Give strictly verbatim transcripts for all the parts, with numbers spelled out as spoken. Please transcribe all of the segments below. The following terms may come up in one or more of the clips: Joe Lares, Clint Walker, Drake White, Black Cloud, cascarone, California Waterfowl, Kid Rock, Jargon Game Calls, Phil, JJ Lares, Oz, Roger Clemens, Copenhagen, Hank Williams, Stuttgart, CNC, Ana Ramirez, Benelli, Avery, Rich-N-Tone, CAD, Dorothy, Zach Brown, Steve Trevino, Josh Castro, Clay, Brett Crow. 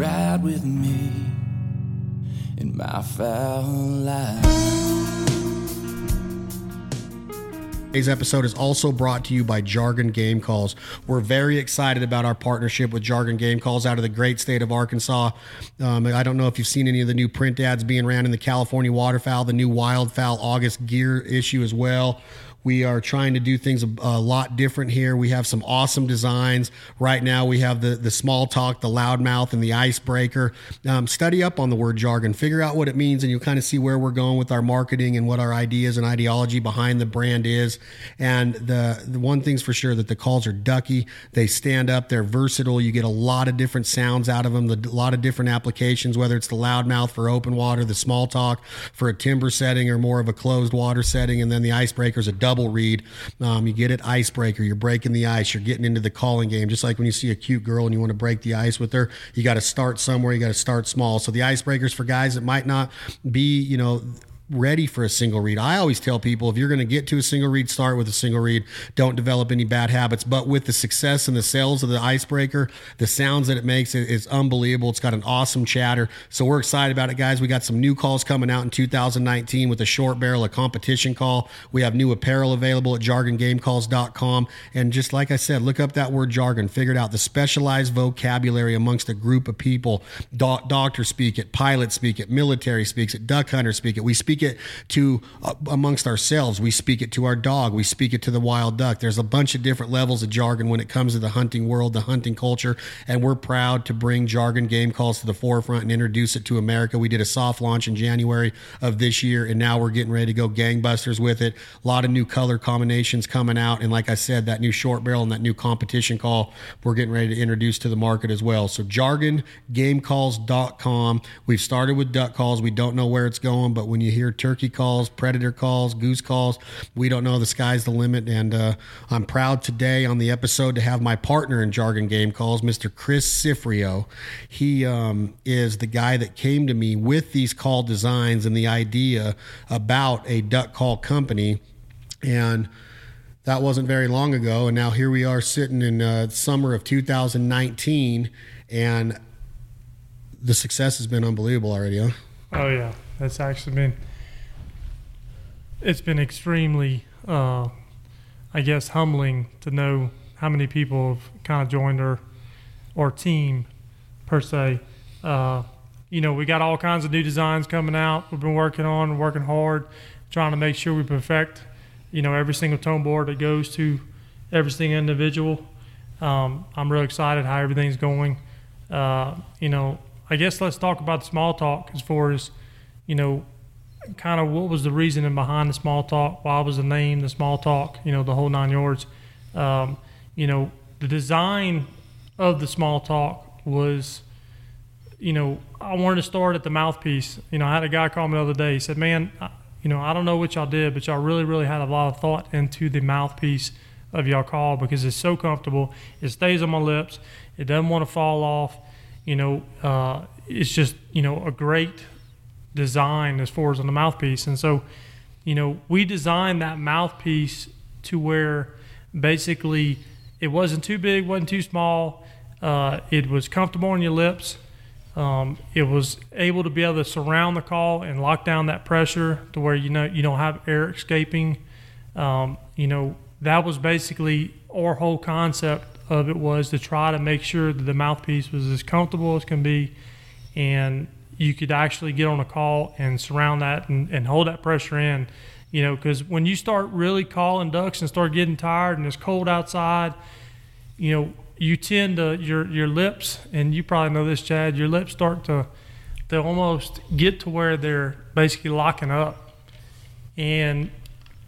ride with me in my foul life. Today's episode is also brought to you by Jargon Game Calls. We're very excited about our partnership with Jargon Game Calls out of the great state of Arkansas. Um, I don't know if you've seen any of the new print ads being ran in the California Waterfowl, the new Wildfowl August gear issue as well. We are trying to do things a, a lot different here. We have some awesome designs. Right now we have the, the small talk, the loudmouth, and the icebreaker. Um, study up on the word jargon. Figure out what it means, and you'll kind of see where we're going with our marketing and what our ideas and ideology behind the brand is. And the, the one thing's for sure, that the calls are ducky. They stand up. They're versatile. You get a lot of different sounds out of them, the, a lot of different applications, whether it's the loudmouth for open water, the small talk for a timber setting or more of a closed water setting, and then the icebreaker's a duck. Double read. Um, you get it, icebreaker. You're breaking the ice. You're getting into the calling game. Just like when you see a cute girl and you want to break the ice with her, you got to start somewhere. You got to start small. So the icebreakers for guys that might not be, you know, ready for a single read. I always tell people, if you're going to get to a single read, start with a single read. Don't develop any bad habits. But with the success and the sales of the icebreaker, the sounds that it makes is unbelievable. It's got an awesome chatter. So we're excited about it, guys. We got some new calls coming out in two thousand nineteen with a short barrel, a competition call. We have new apparel available at jargon game calls dot com. And just like I said, look up that word jargon. Figure it out. The specialized vocabulary amongst a group of people. Do- doctors speak it. Pilots speak it. Military speaks it. Duck hunters speak it. We speak it to uh, amongst ourselves. We speak it to our dog. We speak it to the wild duck. There's a bunch of different levels of jargon when it comes to the hunting world, the hunting culture, and we're proud to bring Jargon Game Calls to the forefront and introduce it to America. We did a soft launch in January of this year, and now we're getting ready to go gangbusters with it. A lot of new color combinations coming out, and like I said, that new short barrel and that new competition call, we're getting ready to introduce to the market as well. So jargon game calls dot com. We've started with duck calls. We don't know where it's going, but when you hear turkey calls, predator calls, goose calls, we don't know. The sky's the limit. And uh, I'm proud today on the episode to have my partner in Jargon Game Calls, Mister Chris Cifreo. He um, is the guy that came to me with these call designs and the idea about a duck call company. And that wasn't very long ago. And now here we are sitting in uh, summer of two thousand nineteen, and the success has been unbelievable already, huh? Oh, yeah. That's actually been, it's been extremely, uh, I guess, humbling to know how many people have kind of joined our, our team, per se. Uh, you know, we got all kinds of new designs coming out. We've been working on, working hard, trying to make sure we perfect, you know, every single tone board that goes to every single individual. Um, I'm real excited how everything's going. Uh, you know, I guess let's talk about the small talk as far as, you know, kind of what was the reasoning behind the small talk? Why was the name the small talk? You know, the whole nine yards. Um, you know, the design of the small talk was, you know, I wanted to start at the mouthpiece. You know, I had a guy call me the other day. He said, man, I, you know, I don't know what y'all did, but y'all really, really had a lot of thought into the mouthpiece of y'all call because it's so comfortable. It stays on my lips. It doesn't want to fall off. You know, uh, it's just, you know, a great design as far as on the mouthpiece. And so, you know, we designed that mouthpiece to where basically it wasn't too big, wasn't too small. Uh, it was comfortable on your lips. Um, it was able to be able to surround the call and lock down that pressure to where, you know, you don't have air escaping. Um, you know, that was basically our whole concept of it, was to try to make sure that the mouthpiece was as comfortable as can be, and you could actually get on a call and surround that and, and hold that pressure in, you know, because when you start really calling ducks and start getting tired and it's cold outside, you know, you tend to, your your lips, and you probably know this, Chad, your lips start to, to almost get to where they're basically locking up. And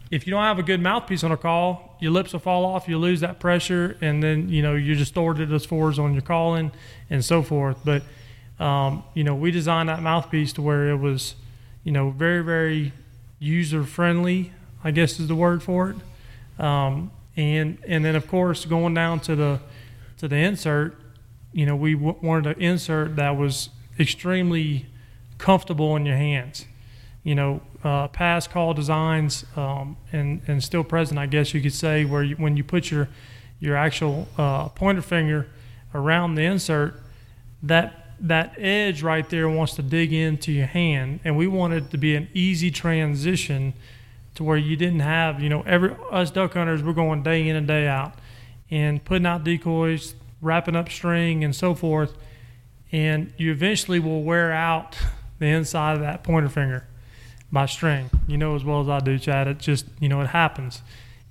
if you don't have a good mouthpiece on a call, your lips will fall off, you lose that pressure, and then, you know, you're distorted as far as on your calling and so forth. But Um, you know, we designed that mouthpiece to where it was, you know, very, very user-friendly, I guess is the word for it. Um, and and then, of course, going down to the to the insert, you know, we w- wanted an insert that was extremely comfortable in your hands. You know, uh, past call designs um, and, and still present, I guess you could say, where you, when you put your, your actual uh, pointer finger around the insert, that that edge right there wants to dig into your hand, and we wanted it to be an easy transition to where you didn't have, you know, every us duck hunters, we're going day in and day out and putting out decoys, wrapping up string and so forth, and you eventually will wear out the inside of that pointer finger by string. You know as well as I do, Chad, it just, you know, it happens.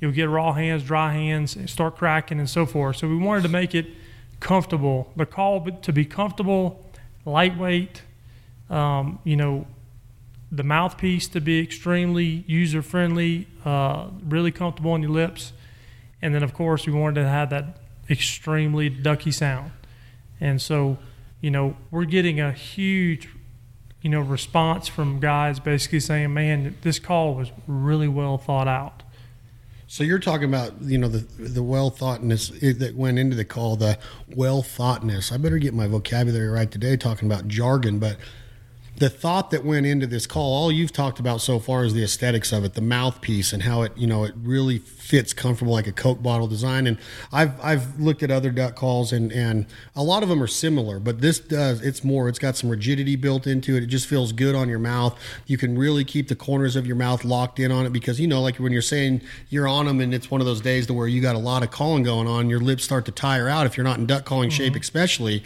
You'll get raw hands, dry hands, and start cracking and so forth. So we wanted to make it comfortable, the call to be comfortable, lightweight, um, you know, the mouthpiece to be extremely user-friendly, uh, really comfortable on your lips. And then, of course, we wanted to have that extremely ducky sound. And so, you know, we're getting a huge, you know, response from guys basically saying, man, this call was really well thought out. So you're talking about, you know, the the well-thoughtness that went into the call, the well-thoughtness. I better get my vocabulary right today talking about jargon, but the thought that went into this call, all you've talked about so far is the aesthetics of it, the mouthpiece and how it, you know, it really fits comfortable like a Coke bottle design. And I've I've looked at other duck calls, and, and a lot of them are similar, but this does, it's more, it's got some rigidity built into it. It just feels good on your mouth. You can really keep the corners of your mouth locked in on it because, you know, like when you're saying you're on them and it's one of those days to where you got a lot of calling going on, your lips start to tire out if you're not in duck calling mm-hmm. shape especially.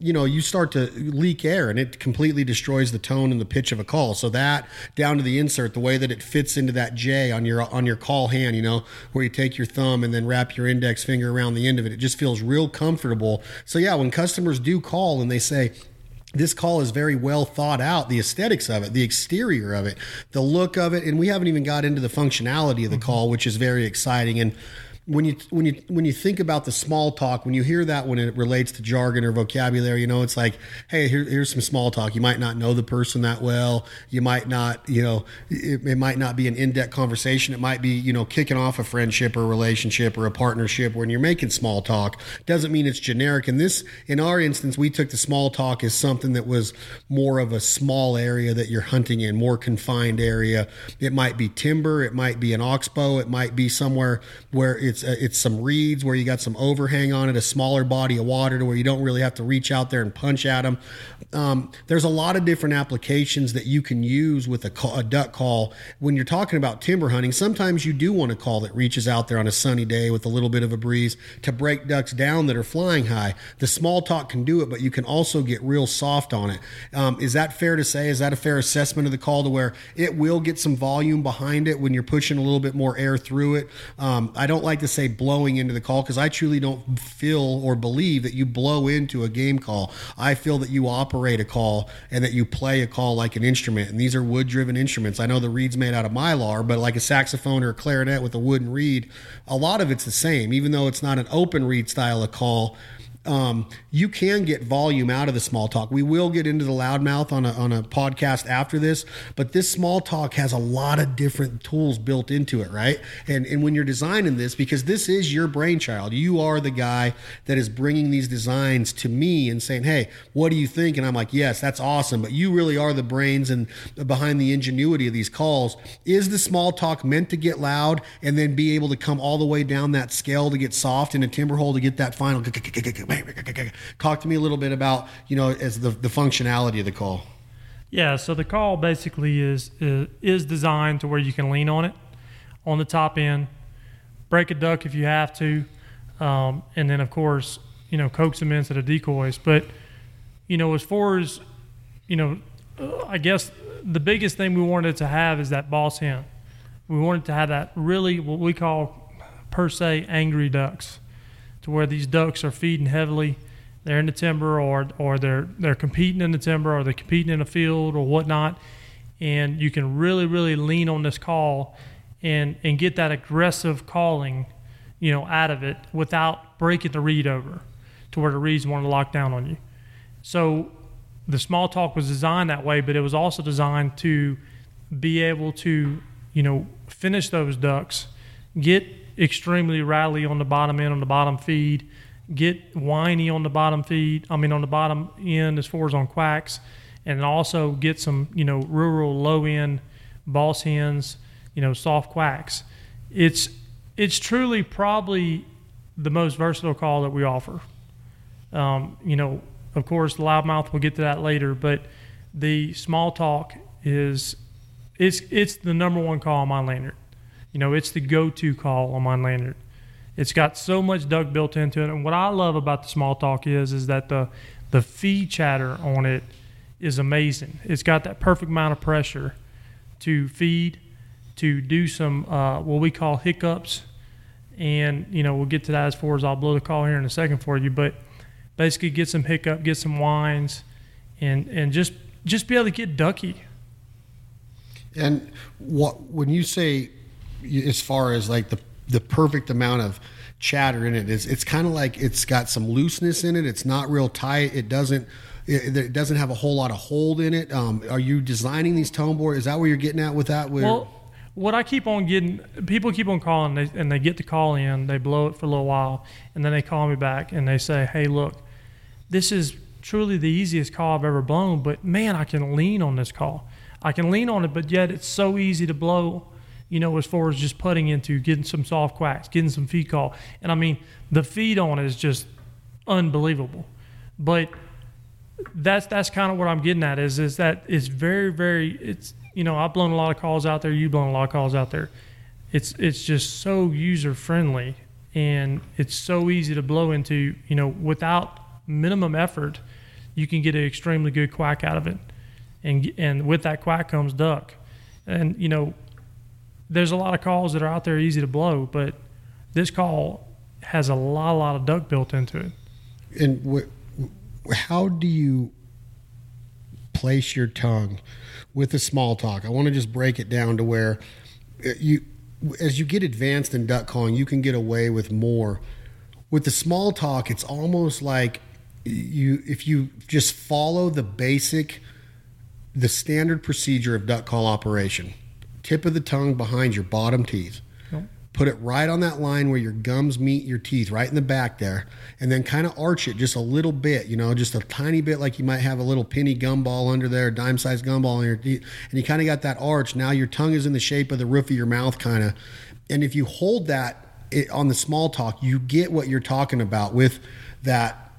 You know, you start to leak air and it completely destroys the tone and the pitch of a call. So that down to the insert, the way that it fits into that J on your on your call hand, you know, where you take your thumb and then wrap your index finger around the end of it, it just feels real comfortable. So yeah, when customers do call and they say, this call is very well thought out, the aesthetics of it, the exterior of it, the look of it, and we haven't even got into the functionality of the call, which is very exciting. And When you when you when you think about the small talk, when you hear that when it relates to jargon or vocabulary, you know, it's like, hey, here, here's some small talk. You might not know the person that well. You might not, you know, it, it might not be an in-depth conversation. It might be, you know, kicking off a friendship or a relationship or a partnership when you're making small talk. Doesn't mean it's generic. And this, in our instance, we took the small talk as something that was more of a small area that you're hunting in, more confined area. It might be timber. It might be an oxbow. It might be somewhere where it's It's, it's some reeds where you got some overhang on it, a smaller body of water to where you don't really have to reach out there and punch at them. Um, there's a lot of different applications that you can use with a, call, a duck call. When you're talking about timber hunting, sometimes you do want a call that reaches out there on a sunny day with a little bit of a breeze to break ducks down that are flying high. The small talk can do it, but you can also get real soft on it. Um, is that fair to say? Is that a fair assessment of the call to where it will get some volume behind it when you're pushing a little bit more air through it? Um, I don't like to say blowing into the call because I truly don't feel or believe that you blow into a game call. I feel that you operate a call and that you play a call like an instrument, and these are wood driven instruments. I know the reed's made out of mylar, but like a saxophone or a clarinet with a wooden reed, a lot of it's the same, even though it's not an open reed style of call. Um, you can get volume out of the small talk. We will get into the loudmouth on a, on a podcast after this, but this small talk has a lot of different tools built into it, right? And and when you're designing this, because this is your brainchild, you are the guy that is bringing these designs to me and saying, hey, what do you think? And I'm like, yes, that's awesome. But you really are the brains and behind the ingenuity of these calls. Is the small talk meant to get loud and then be able to come all the way down that scale to get soft in a timber hole to get that final? Talk to me a little bit about, you know, as the, the functionality of the call. Yeah, so the call basically is, is is designed to where you can lean on it on the top end, break a duck if you have to, um, and then, of course, you know, coax them into the decoys. But, you know, as far as, you know, uh, I guess the biggest thing we wanted to have is that boss hint. We wanted to have that really what we call, per se, angry ducks, to where these ducks are feeding heavily, they're in the timber or or they're they're competing in the timber or they're competing in a field or whatnot, and you can really really lean on this call and and get that aggressive calling, you know, out of it without breaking the reed over, to where the reeds want to lock down on you. So the small talk was designed that way, but it was also designed to be able to, you know, finish those ducks, get extremely rattly on the bottom end, on the bottom feed, get whiny on the bottom feed, I mean on the bottom end as far as on quacks, and also get some, you know, rural low end boss hens, you know, soft quacks. It's it's truly probably the most versatile call that we offer. Um, you know, Of course, the loudmouth, we'll get to that later, but the small talk is it's it's the number one call on my lanyard. You know, it's the go-to call on my lanyard. It's got so much duck built into it. And what I love about the small talk is is that the the feed chatter on it is amazing. It's got that perfect amount of pressure to feed, to do some uh, what we call hiccups. And, you know, we'll get to that as far as I'll blow the call here in a second for you. But basically get some hiccup, get some whines, and, and just just be able to get ducky. And what when you say as far as like the the perfect amount of chatter in it, is it's kind of like it's got some looseness in it. It's not real tight. It doesn't it, it doesn't have a whole lot of hold in it. Um, are you designing these tone boards? Is that what you're getting at with that? Where, well, what I keep on getting, people keep on calling, and they, and they get the call in, they blow it for a little while, and then they call me back and they say, hey, look, this is truly the easiest call I've ever blown, but man, I can lean on this call. I can lean on it, but yet it's so easy to blow, you know, as far as just putting into, getting some soft quacks, getting some feed call. And I mean, the feed on it is just unbelievable. But that's that's kind of what I'm getting at is, is that it's very, very, it's, you know, I've blown a lot of calls out there. You've blown a lot of calls out there. It's it's just so user-friendly, and it's so easy to blow into, you know, without minimum effort, you can get an extremely good quack out of it. And and with that quack comes duck. And, you know, there's a lot of calls that are out there easy to blow, but this call has a lot, a lot of duck built into it. And wh- how do you place your tongue with the small talk? I want to just break it down to where you, as you get advanced in duck calling, you can get away with more. With the small talk, it's almost like you, if you just follow the basic, the standard procedure of duck call operation, tip of the tongue behind your bottom teeth, yep. Put it right on that line where your gums meet your teeth, right in the back there, and then kind of arch it just a little bit, you know, just a tiny bit, like you might have a little penny gumball under there, dime-sized gumball in your teeth, and you kind of got that arch. Now your tongue is in the shape of the roof of your mouth kind of, and if you hold that it, on the small talk, you get what you're talking about with that,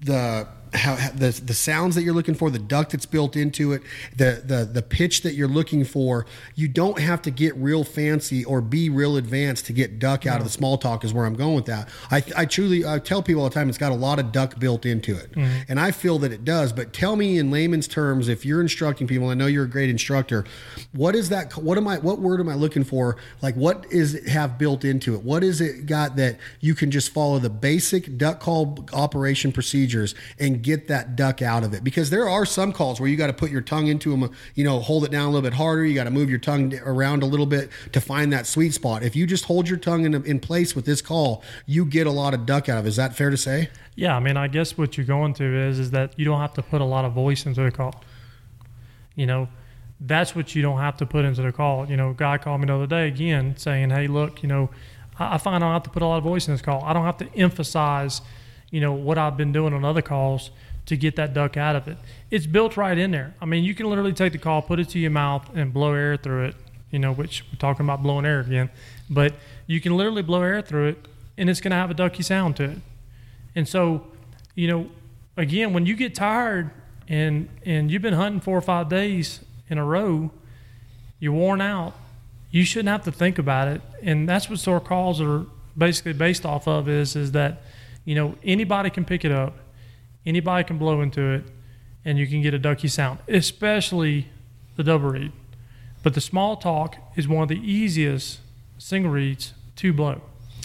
the how the the sounds that you're looking for, the duck that's built into it, the the the pitch that you're looking for. You don't have to get real fancy or be real advanced to get duck out mm. of the small talk is where I'm going with that. I I truly I tell people all the time it's got a lot of duck built into it. Mm. And I feel that it does, but tell me in layman's terms, if you're instructing people, I know you're a great instructor, what is that what am I what word am I looking for? Like what is it have built into it? What is it got that you can just follow the basic duck call operation procedures and get that duck out of it? Because there are some calls where you got to put your tongue into them, you know, hold it down a little bit harder. You got to move your tongue around a little bit to find that sweet spot. If you just hold your tongue in, in place with this call, you get a lot of duck out of it. Is that fair to say? Yeah. I mean, I guess what you're going to is, is that you don't have to put a lot of voice into the call. You know, that's what you don't have to put into the call. You know, a guy called me the other day again saying, hey, look, you know, I, I find I don't have to put a lot of voice in this call. I don't have to emphasize, you know, what I've been doing on other calls to get that duck out of it. It's built right in there. I mean, you can literally take the call, put it to your mouth, and blow air through it, you know, which we're talking about blowing air again. But you can literally blow air through it, and it's going to have a ducky sound to it. And so, you know, again, when you get tired and and you've been hunting four or five days in a row, you're worn out, you shouldn't have to think about it. And that's what our calls are basically based off of is is that, you know, anybody can pick it up, anybody can blow into it, and you can get a ducky sound, especially the double read. But the small talk is one of the easiest single reads to blow.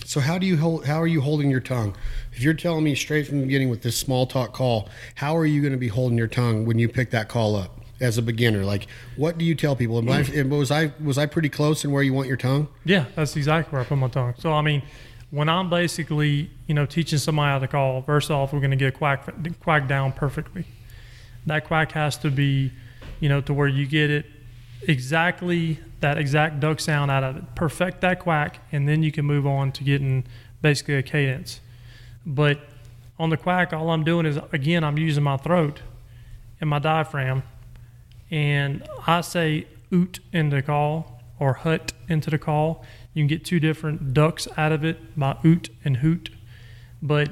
So how do you hold, how are you holding your tongue? If you're telling me straight from the beginning with this small talk call, how are you going to be holding your tongue when you pick that call up as a beginner? Like, what do you tell people? Am I, was I was I pretty close in where you want your tongue? Yeah, that's exactly where I put my tongue. So, I mean, when I'm basically, you know, teaching somebody how to call, first off, we're going to get a quack, quack down perfectly. That quack has to be, you know, to where you get it exactly, that exact duck sound out of it. Perfect that quack, and then you can move on to getting basically a cadence. But on the quack, all I'm doing is, again, I'm using my throat and my diaphragm, and I say oot into the call or hut into the call. You can get two different ducks out of it by oot and hoot. But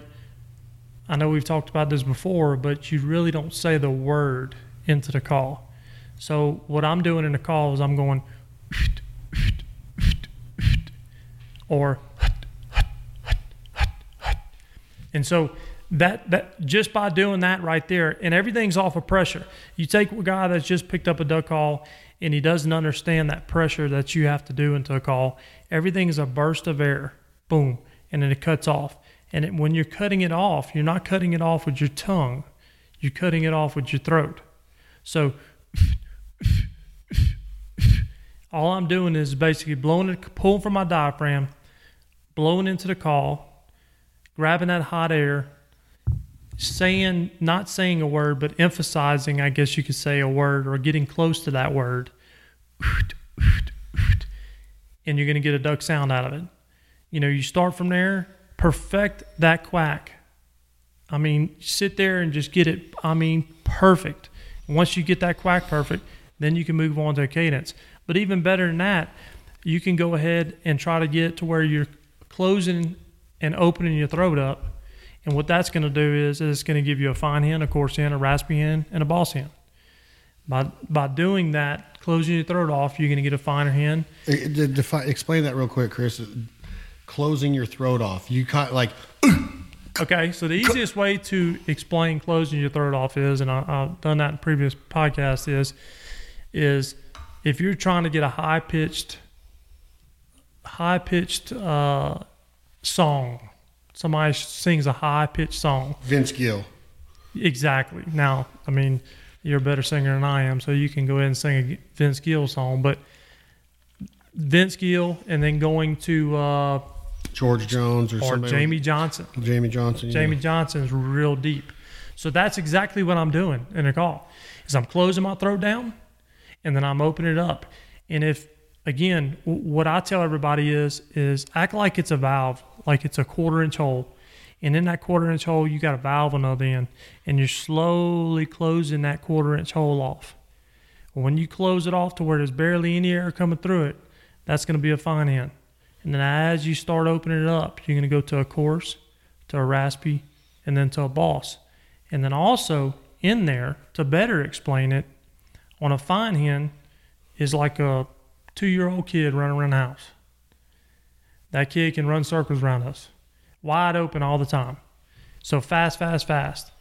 I know we've talked about this before, but you really don't say the word into the call. So what I'm doing in the call is I'm going, or, and so that that just by doing that right there, and everything's off of pressure. You take a guy that's just picked up a duck call and he doesn't understand that pressure that you have to do into a call. Everything is a burst of air, boom, and then it cuts off. And it, when you're cutting it off, you're not cutting it off with your tongue. You're cutting it off with your throat. So all I'm doing is basically blowing it, pulling from my diaphragm, blowing into the call, grabbing that hot air, saying, not saying a word, but emphasizing, I guess you could say, a word or getting close to that word. And you're going to get a duck sound out of it. You know, you start from there, perfect that quack. I mean, sit there and just get it, I mean, perfect. And once you get that quack perfect, then you can move on to a cadence. But even better than that, you can go ahead and try to get to where you're closing and opening your throat up. And what that's going to do is, is it's going to give you a fine hen, a coarse hen, a raspy hen, and a boss hen. By by doing that, closing your throat off, you're going to get a finer hen. Defi- explain that real quick, Chris. Closing your throat off. You caught like... Okay, so the easiest way to explain closing your throat off is, and I, I've done that in previous podcasts, is, is if you're trying to get a high-pitched, high-pitched uh, song, somebody sings a high-pitched song. Vince Gill. Exactly. Now, I mean, you're a better singer than I am, so you can go ahead and sing a Vince Gill song, but Vince Gill and then going to... Uh, George Jones or, or somebody. Or Jamie Johnson. Jamie Johnson. Jamie yeah. Johnson's real deep. So that's exactly what I'm doing in a call is I'm closing my throat down and then I'm opening it up. And if, again, w- what I tell everybody is, is act like it's a valve, like it's a quarter inch hole. And in that quarter inch hole, you got a valve on the other end and you're slowly closing that quarter inch hole off. When you close it off to where there's barely any air coming through it, that's going to be a fine end. And then as you start opening it up, you're going to go to a coarse, to a raspy, and then to a boss. And then also in there, to better explain it, on a fine hen is like a two-year-old kid running around the house. That kid can run circles around us, wide open all the time. So fast, fast, fast.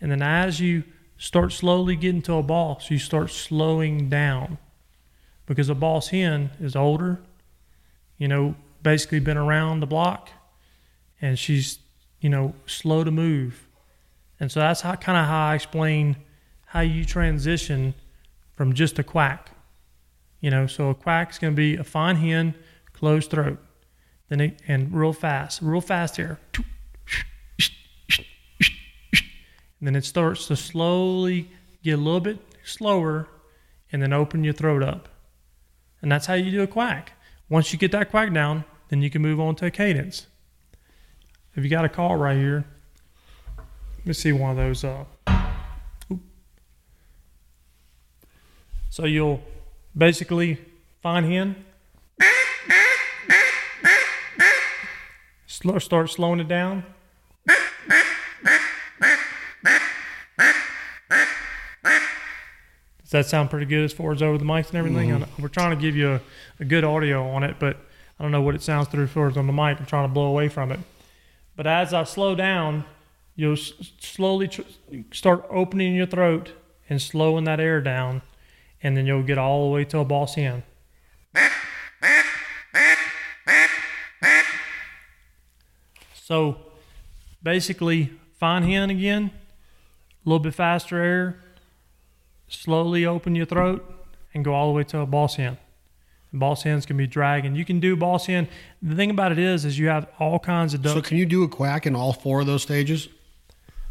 And then as you start slowly getting to a boss, you start slowing down because a boss hen is older, you know, basically been around the block and she's, you know, slow to move. And so that's how kind of how I explain how you transition from just a quack. You know, so a quack's going to be a fine hen, closed throat, then it, and real fast, real fast air. And then it starts to slowly get a little bit slower and then open your throat up. And that's how you do a quack. Once you get that quack down, then you can move on to a cadence. If you got a call right here, let me see one of those. Uh, so you'll basically fine hen, slow, start slowing it down. Does that sound pretty good as far as over the mics and everything? Mm-hmm. We're trying to give you a, a good audio on it, but I don't know what it sounds through as far as on the mic. I'm trying to blow away from it. But as I slow down, you'll s- slowly tr- start opening your throat and slowing that air down, and then you'll get all the way to a boss hen. So basically, fine hen again, a little bit faster air, slowly open your throat and go all the way to a boss hen. And boss hens can be dragging. You can do boss hen. The thing about it is, is you have all kinds of ducks. So can you do a quack in all four of those stages?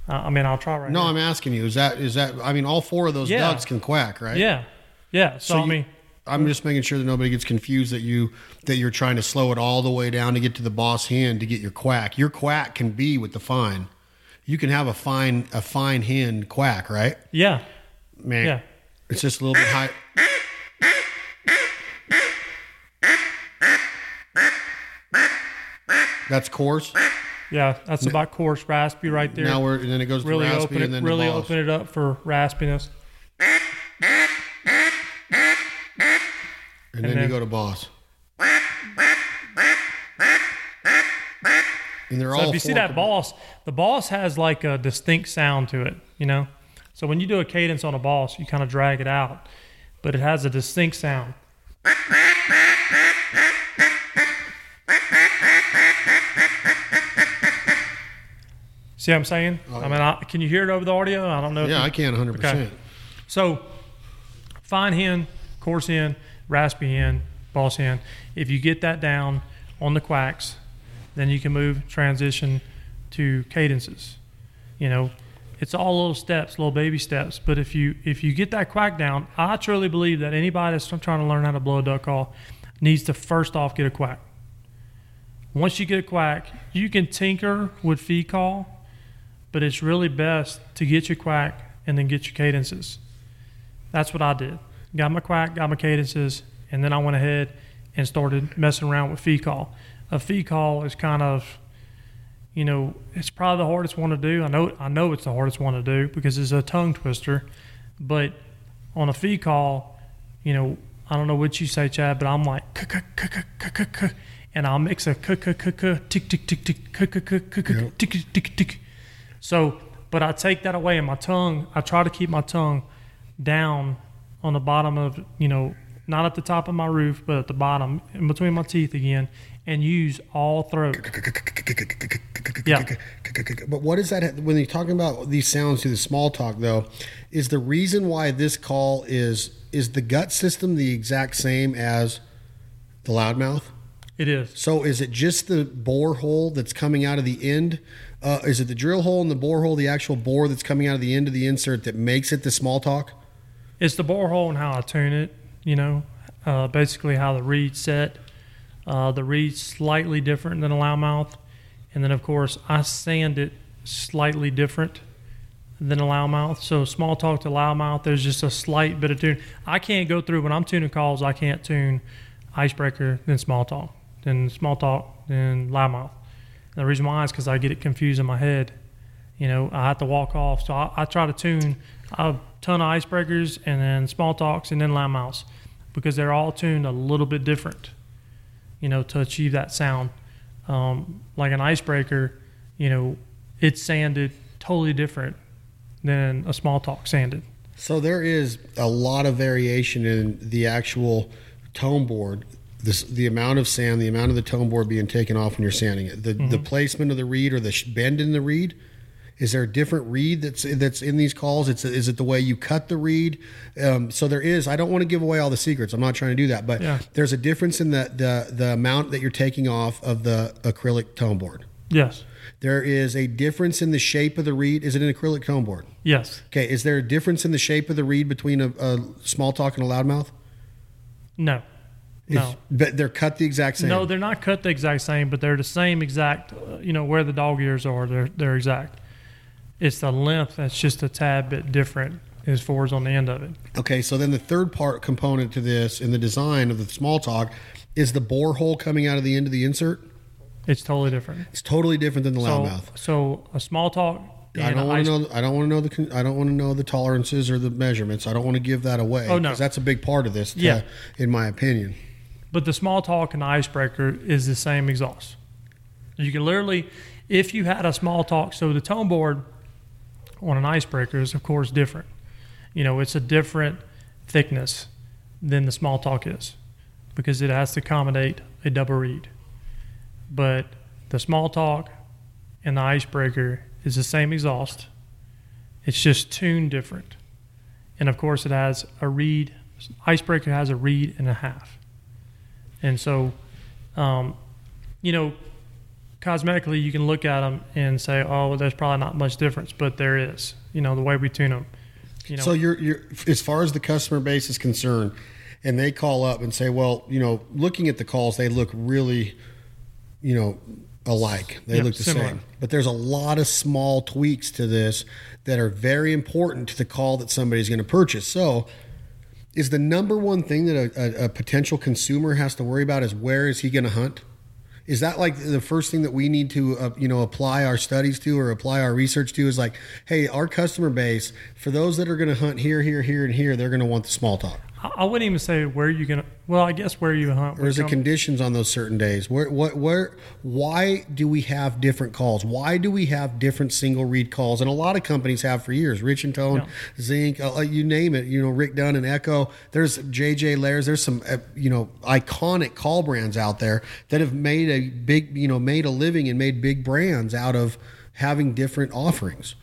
Uh, I mean, I'll try right now. No, I'm asking you. Is that, is that, I mean, all four of those yeah. ducks can quack, right? Yeah. Yeah. So, so you, I mean, I'm just making sure that nobody gets confused that you, that you're trying to slow it all the way down to get to the boss hen to get your quack. Your quack can be with the fine. You can have a fine, a fine hen quack, right? Yeah. Man, yeah. It's just a little bit high. That's coarse. Yeah, that's about coarse raspy right there. Now we're and then it goes really to raspy open it, and then really open it up for raspiness. And, and then, then you go to boss. And they're so all if you see that boss, the boss has like a distinct sound to it, you know? So when you do a cadence on a boss, you kind of drag it out, but it has a distinct sound. See what I'm saying? Oh, yeah. I mean, I, can you hear it over the audio? I don't know. Yeah, you, I can one hundred percent. Okay. So fine hen, coarse hen, raspy hen, boss hen. If you get that down on the quacks, then you can move, transition to cadences. You know, it's all little steps, little baby steps. But if you if you get that quack down, I truly believe that anybody that's trying to learn how to blow a duck call needs to first off get a quack. Once you get a quack, you can tinker with feed call, but it's really best to get your quack and then get your cadences. That's what I did. Got my quack, got my cadences, and then I went ahead and started messing around with feed call. A feed call is kind of, you know, it's probably the hardest one to do. I know I know it's the hardest one to do because it's a tongue twister. But on a feed call, you know, I don't know what you say, Chad, but I'm like, and I'll mix a tick, tick, tick, tick, tick, tick, tick. So, but I take that away in my tongue. I try to keep my tongue down on the bottom of, you know, not at the top of my roof, but at the bottom, in between my teeth again, and use all throat. Yeah. But what is that, when you're talking about these sounds through the small talk, though, is the reason why this call is, is the gut system the exact same as the loudmouth? It is. So is it just the bore hole that's coming out of the end? Uh, is it the drill hole and the bore hole, the actual bore that's coming out of the end of the insert that makes it the small talk? It's the bore hole and how I tune it. You know, uh, basically how the reed's set. Uh, the reed's slightly different than a loudmouth. And then, of course, I sand it slightly different than a loudmouth. So small talk to loudmouth, there's just a slight bit of tune. I can't go through, when I'm tuning calls, I can't tune icebreaker, then small talk, then small talk, then loudmouth. And the reason why is because I get it confused in my head. You know, I have to walk off. So I, I try to tune a ton of icebreakers and then small talks and then loudmouths because they're all tuned a little bit different, you know, to achieve that sound. Um, like an icebreaker, you know, it sounded totally different than a small talk sounded. So there is a lot of variation in the actual tone board, this, the amount of sand, the amount of the tone board being taken off when you're sanding it, the, mm-hmm. the placement of the reed or the sh- bend in the reed. Is there a different reed that's that's in these calls? It's is it the way you cut the reed? Um, so there is. I don't want to give away all the secrets. I'm not trying to do that, but yeah. There's a difference in the, the the amount that you're taking off of the acrylic tone board. Yes. There is a difference in the shape of the reed. Is it an acrylic tone board? Yes. Okay. Is there a difference in the shape of the reed between a, a small talk and a loudmouth? No. If, no. But they're cut the exact same. No, they're not cut the exact same, but they're the same exact. Uh, you know where the dog ears are. They're they're exact. It's the length that's just a tad bit different as far as on the end of it. Okay, so then the third part component to this in the design of the small talk is the bore hole coming out of the end of the insert? It's totally different. It's totally different than the loudmouth. So, so a small talk. I don't want to know. I don't want to know the. I don't want to know the tolerances or the measurements. I don't want to give that away. Oh no, because that's a big part of this. To, yeah, in my opinion. But the small talk and the icebreaker is the same exhaust. You can literally, if you had a small talk, so the tone board on an icebreaker is, of course, different. You know, it's a different thickness than the small talk is because it has to accommodate a double reed. But the small talk and the icebreaker is the same exhaust. It's just tuned different. And, of course, it has a reed. Icebreaker has a reed and a half. And so, um, you know, cosmetically, you can look at them and say, "Oh, well, there's probably not much difference," but there is. You know, the way we tune them. You know. So, you're, you're as far as the customer base is concerned, and they call up and say, "Well, you know, looking at the calls, they look really, you know, alike. They yep, look the similar. Same." But there's a lot of small tweaks to this that are very important to the call that somebody's going to purchase. So, is the number one thing that a, a, a potential consumer has to worry about is where is he going to hunt? Is that like the first thing that we need to, uh, you know, apply our studies to or apply our research to is like, hey, our customer base, for those that are going to hunt here, here, here, and here, they're going to want the small talk. I wouldn't even say where you're going to, well, I guess where you hunt. Or is it conditions on those certain days? Where, what, where, why do we have different calls? Why do we have different single read calls? And a lot of companies have for years, Rich-N-Tone, yeah. Zink, uh, you name it, you know, Rick Dunn and Echo. There's J J Lares. There's some, uh, you know, iconic call brands out there that have made a big, you know, made a living and made big brands out of having different offerings.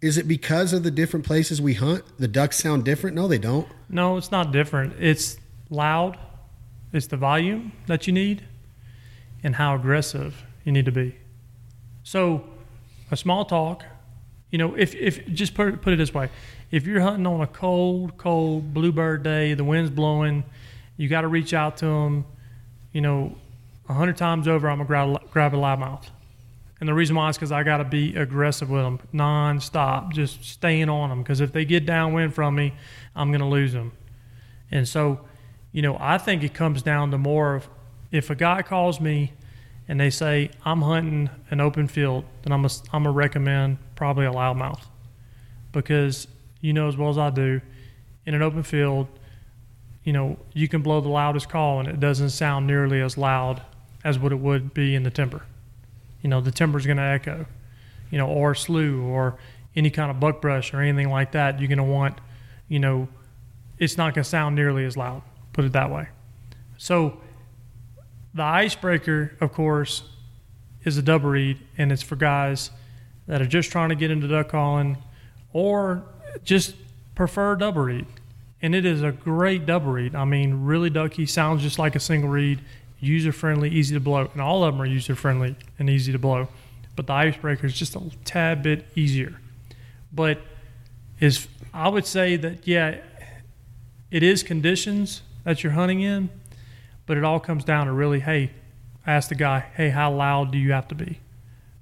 Is it because of the different places we hunt? The ducks sound different? No, they don't. No, it's not different. It's loud. It's the volume that you need and how aggressive you need to be. So a small talk, you know, if, if just put it, put it this way. If you're hunting on a cold, cold bluebird day, the wind's blowing, you got to reach out to them, you know, a hundred times over, I'm going to grab a loudmouth. And the reason why is because I got to be aggressive with them, nonstop, just staying on them. Because if they get downwind from me, I'm going to lose them. And so, you know, I think it comes down to more of if a guy calls me and they say, I'm hunting an open field, then I'm going I'm to recommend probably a loudmouth. Because you know as well as I do, in an open field, you know, you can blow the loudest call and it doesn't sound nearly as loud as what it would be in the timber. You know, the timber's going to echo, you know, or slough or any kind of buck brush or anything like that. You're going to want, you know, it's not going to sound nearly as loud, put it that way. So the icebreaker, of course, is a double read, and it's for guys that are just trying to get into duck calling or just prefer double read. And it is a great double read. I mean, really ducky, sounds just like a single read. User-friendly, easy to blow, and all of them are user-friendly and easy to blow, but the icebreaker is just a tad bit easier. But is I would say that, yeah, it is conditions that you're hunting in, but it all comes down to really, hey, ask the guy, hey, how loud do you have to be?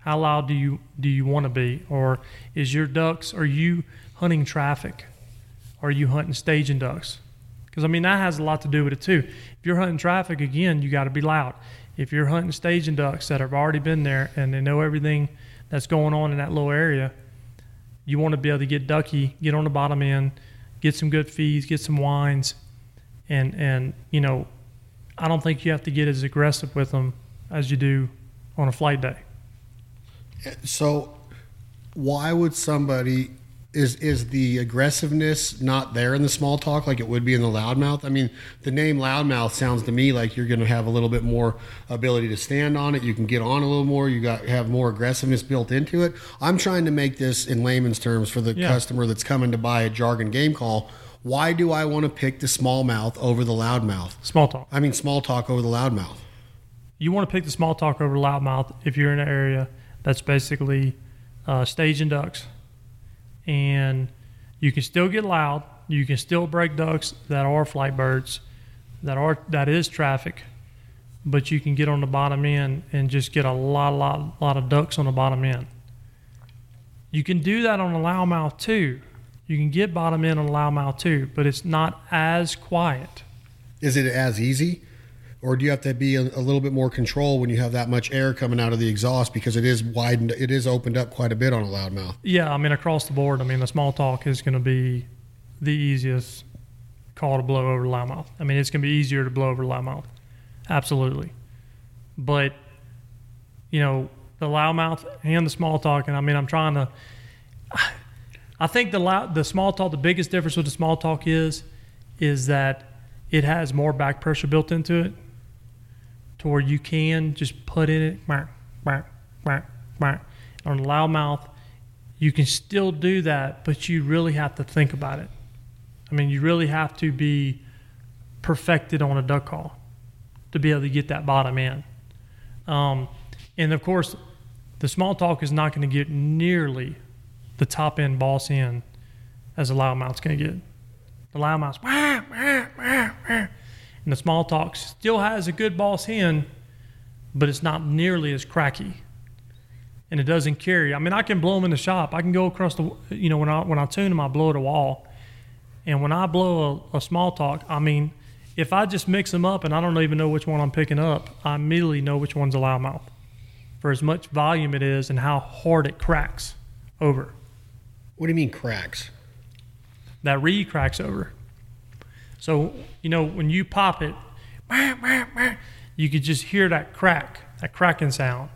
How loud do you do you want to be? Or is your ducks, are you hunting traffic? Are you hunting staging ducks? Because, I mean, that has a lot to do with it, too. If you're hunting traffic, again, you got to be loud. If you're hunting staging ducks that have already been there and they know everything that's going on in that little area, you want to be able to get ducky, get on the bottom end, get some good feeds, get some winds. And, and you know, I don't think you have to get as aggressive with them as you do on a flight day. So why would somebody – Is is the aggressiveness not there in the small talk like it would be in the loudmouth? I mean, the name loudmouth sounds to me like you're going to have a little bit more ability to stand on it. You can get on a little more. You got have more aggressiveness built into it. I'm trying to make this in layman's terms for the yeah. customer that's coming to buy a jargon game call. Why do I want to pick the small mouth over the loudmouth? Small talk. I mean, small talk over the loudmouth. You want to pick the small talk over loudmouth if you're in an area that's basically uh, staging ducks. And you can still get loud. You can still break ducks that are flight birds, that are that is traffic, but you can get on the bottom end and just get a lot, lot, lot of ducks on the bottom end. You can do that on a loudmouth too. You can get bottom end on a loudmouth too, but it's not as quiet. Is it as easy? Or do you have to be a, a little bit more control when you have that much air coming out of the exhaust because it is widened, it is opened up quite a bit on a loudmouth? Yeah, I mean, across the board, I mean, the small talk is going to be the easiest call to blow over loudmouth. I mean, it's going to be easier to blow over loudmouth. Absolutely. But, you know, the loudmouth and the small talk, and I mean, I'm trying to – I think the loud, the small talk, the biggest difference with the small talk is is that it has more back pressure built into it. To where you can just put in it, on loudmouth, you can still do that, but you really have to think about it. I mean, you really have to be perfected on a duck call to be able to get that bottom end. Um, and of course, the small talk is not going to get nearly the top end boss end as a loudmouth's going to get. The loudmouth's wah, wah, wah, wah. And the small talk still has a good boss hen, but it's not nearly as cracky, and it doesn't carry. I mean, I can blow them in the shop. I can go across the, you know, when I when I tune them, I blow at a wall, and when I blow a, a small talk, I mean, if I just mix them up and I don't even know which one I'm picking up, I immediately know which one's a loudmouth for as much volume it is and how hard it cracks over. What do you mean cracks? That reed cracks over. So, you know, when you pop it, you could just hear that crack, that cracking sound.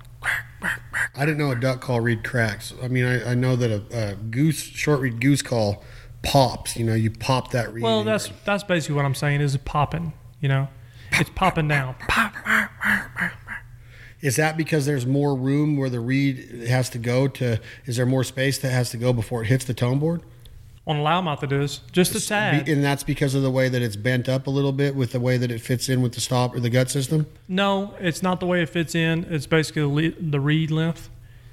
I didn't know a duck call reed cracks. I mean, I, I know that a, a goose, short reed goose call pops. You know, you pop that reed. Well, that's that's basically what I'm saying is popping. You know, it's popping down. Is that because there's more room where the reed has to go to? Is there more space that has to go before it hits the tone board? On a loudmouth it is, just a tad. And that's because of the way that it's bent up a little bit with the way that it fits in with the stop or the gut system? No, it's not the way it fits in. It's basically the reed length.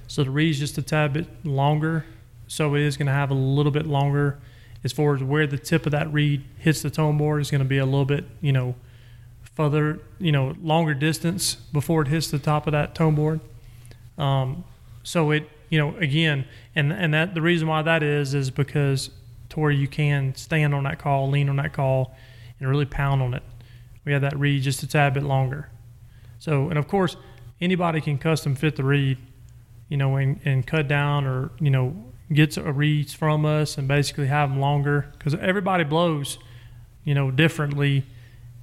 So the reed's just a tad bit longer. So it is going to have a little bit longer as far as where the tip of that reed hits the tone board is going to be a little bit, you know, further, you know, longer distance before it hits the top of that tone board. Um, so it, you know, again, and and that the reason why that is is because to where you can stand on that call, lean on that call, and really pound on it. We have that reed just a tad bit longer. So, and of course, anybody can custom fit the reed, you know, and, and cut down or, you know, get a reeds from us and basically have them longer because everybody blows, you know, differently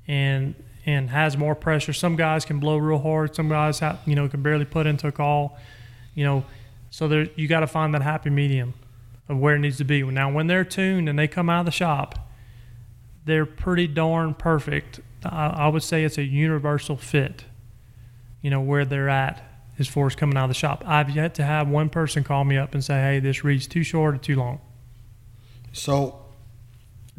and and has more pressure. Some guys can blow real hard. Some guys, have, you know, can barely put into a call, you know. So there, you got to find that happy medium of where it needs to be. Now, when they're tuned and they come out of the shop, they're pretty darn perfect. I, I would say it's a universal fit, you know, where they're at as far as coming out of the shop. I've yet to have one person call me up and say, hey, this reed's too short or too long. So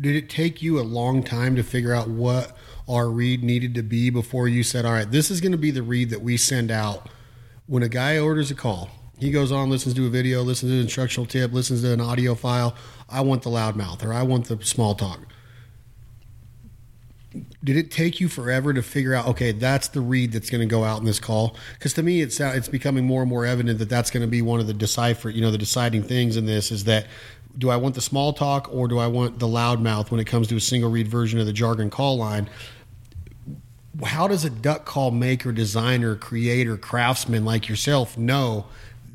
did it take you a long time to figure out what our reed needed to be before you said, all right, this is going to be the reed that we send out when a guy orders a call? He goes on, listens to a video, listens to an instructional tip, listens to an audio file. I want the loudmouth or I want the small talk. Did it take you forever to figure out, okay, that's the reed that's going to go out in this call? Because to me, it's, it's becoming more and more evident that that's going to be one of the decipher, you know, the deciding things in this is that do I want the small talk or do I want the loudmouth when it comes to a single reed version of the jargon call line? How does a duck call maker, designer, creator, craftsman like yourself know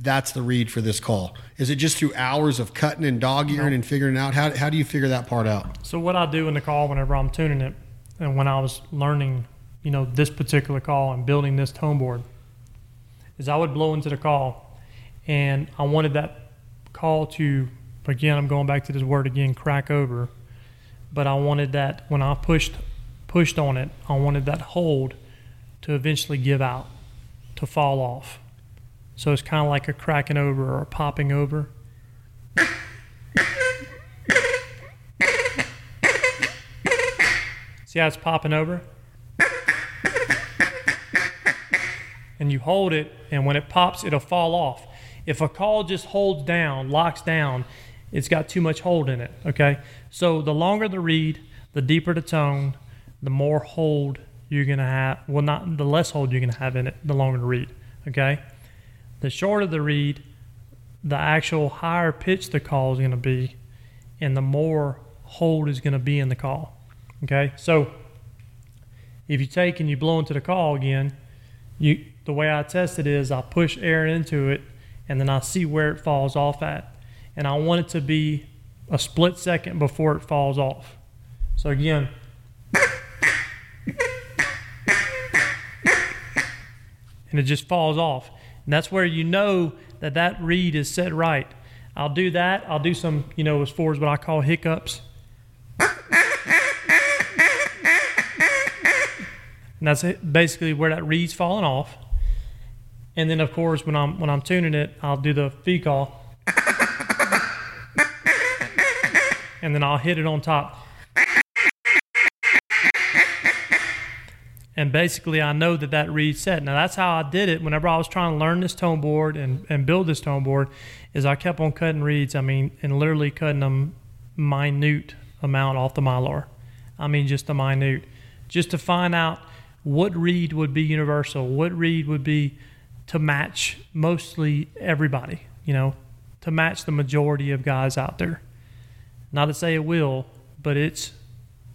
that's the read for this call? Is it just through hours of cutting and dog earing and figuring out? How how do you figure that part out? So what I do in the call whenever I'm tuning it and when I was learning, you know, this particular call and building this tone board is I would blow into the call and I wanted that call to, again, I'm going back to this word again, crack over, but I wanted that when I pushed pushed on it, I wanted that hold to eventually give out, to fall off. So it's kind of like a cracking over or a popping over. See how it's popping over? And you hold it, and when it pops, it'll fall off. If a call just holds down, locks down, it's got too much hold in it, okay? So the longer the reed, the deeper the tone, the more hold you're going to have. Well, not the less hold you're going to have in it, the longer the reed, okay? The shorter the reed, the actual higher pitch the call is going to be, and the more hold is going to be in the call. Okay, so if you take and you blow into the call again, you the way I test it is I push air into it, and then I see where it falls off at. And I want it to be a split second before it falls off. So again, and it just falls off. And that's where you know that that reed is set right. I'll do that. I'll do some, you know, as far as what I call hiccups. And that's basically where that reed's falling off. And then, of course, when I'm when I'm tuning it, I'll do the feed call. And then I'll hit it on top. And basically, I know that that reed's set. Now, that's how I did it whenever I was trying to learn this tone board and, and build this tone board is I kept on cutting reeds, I mean, and literally cutting them minute amount off the mylar. I mean, just a minute. Just to find out what reed would be universal, what reed would be to match mostly everybody, you know, to match the majority of guys out there. Not to say it will, but it's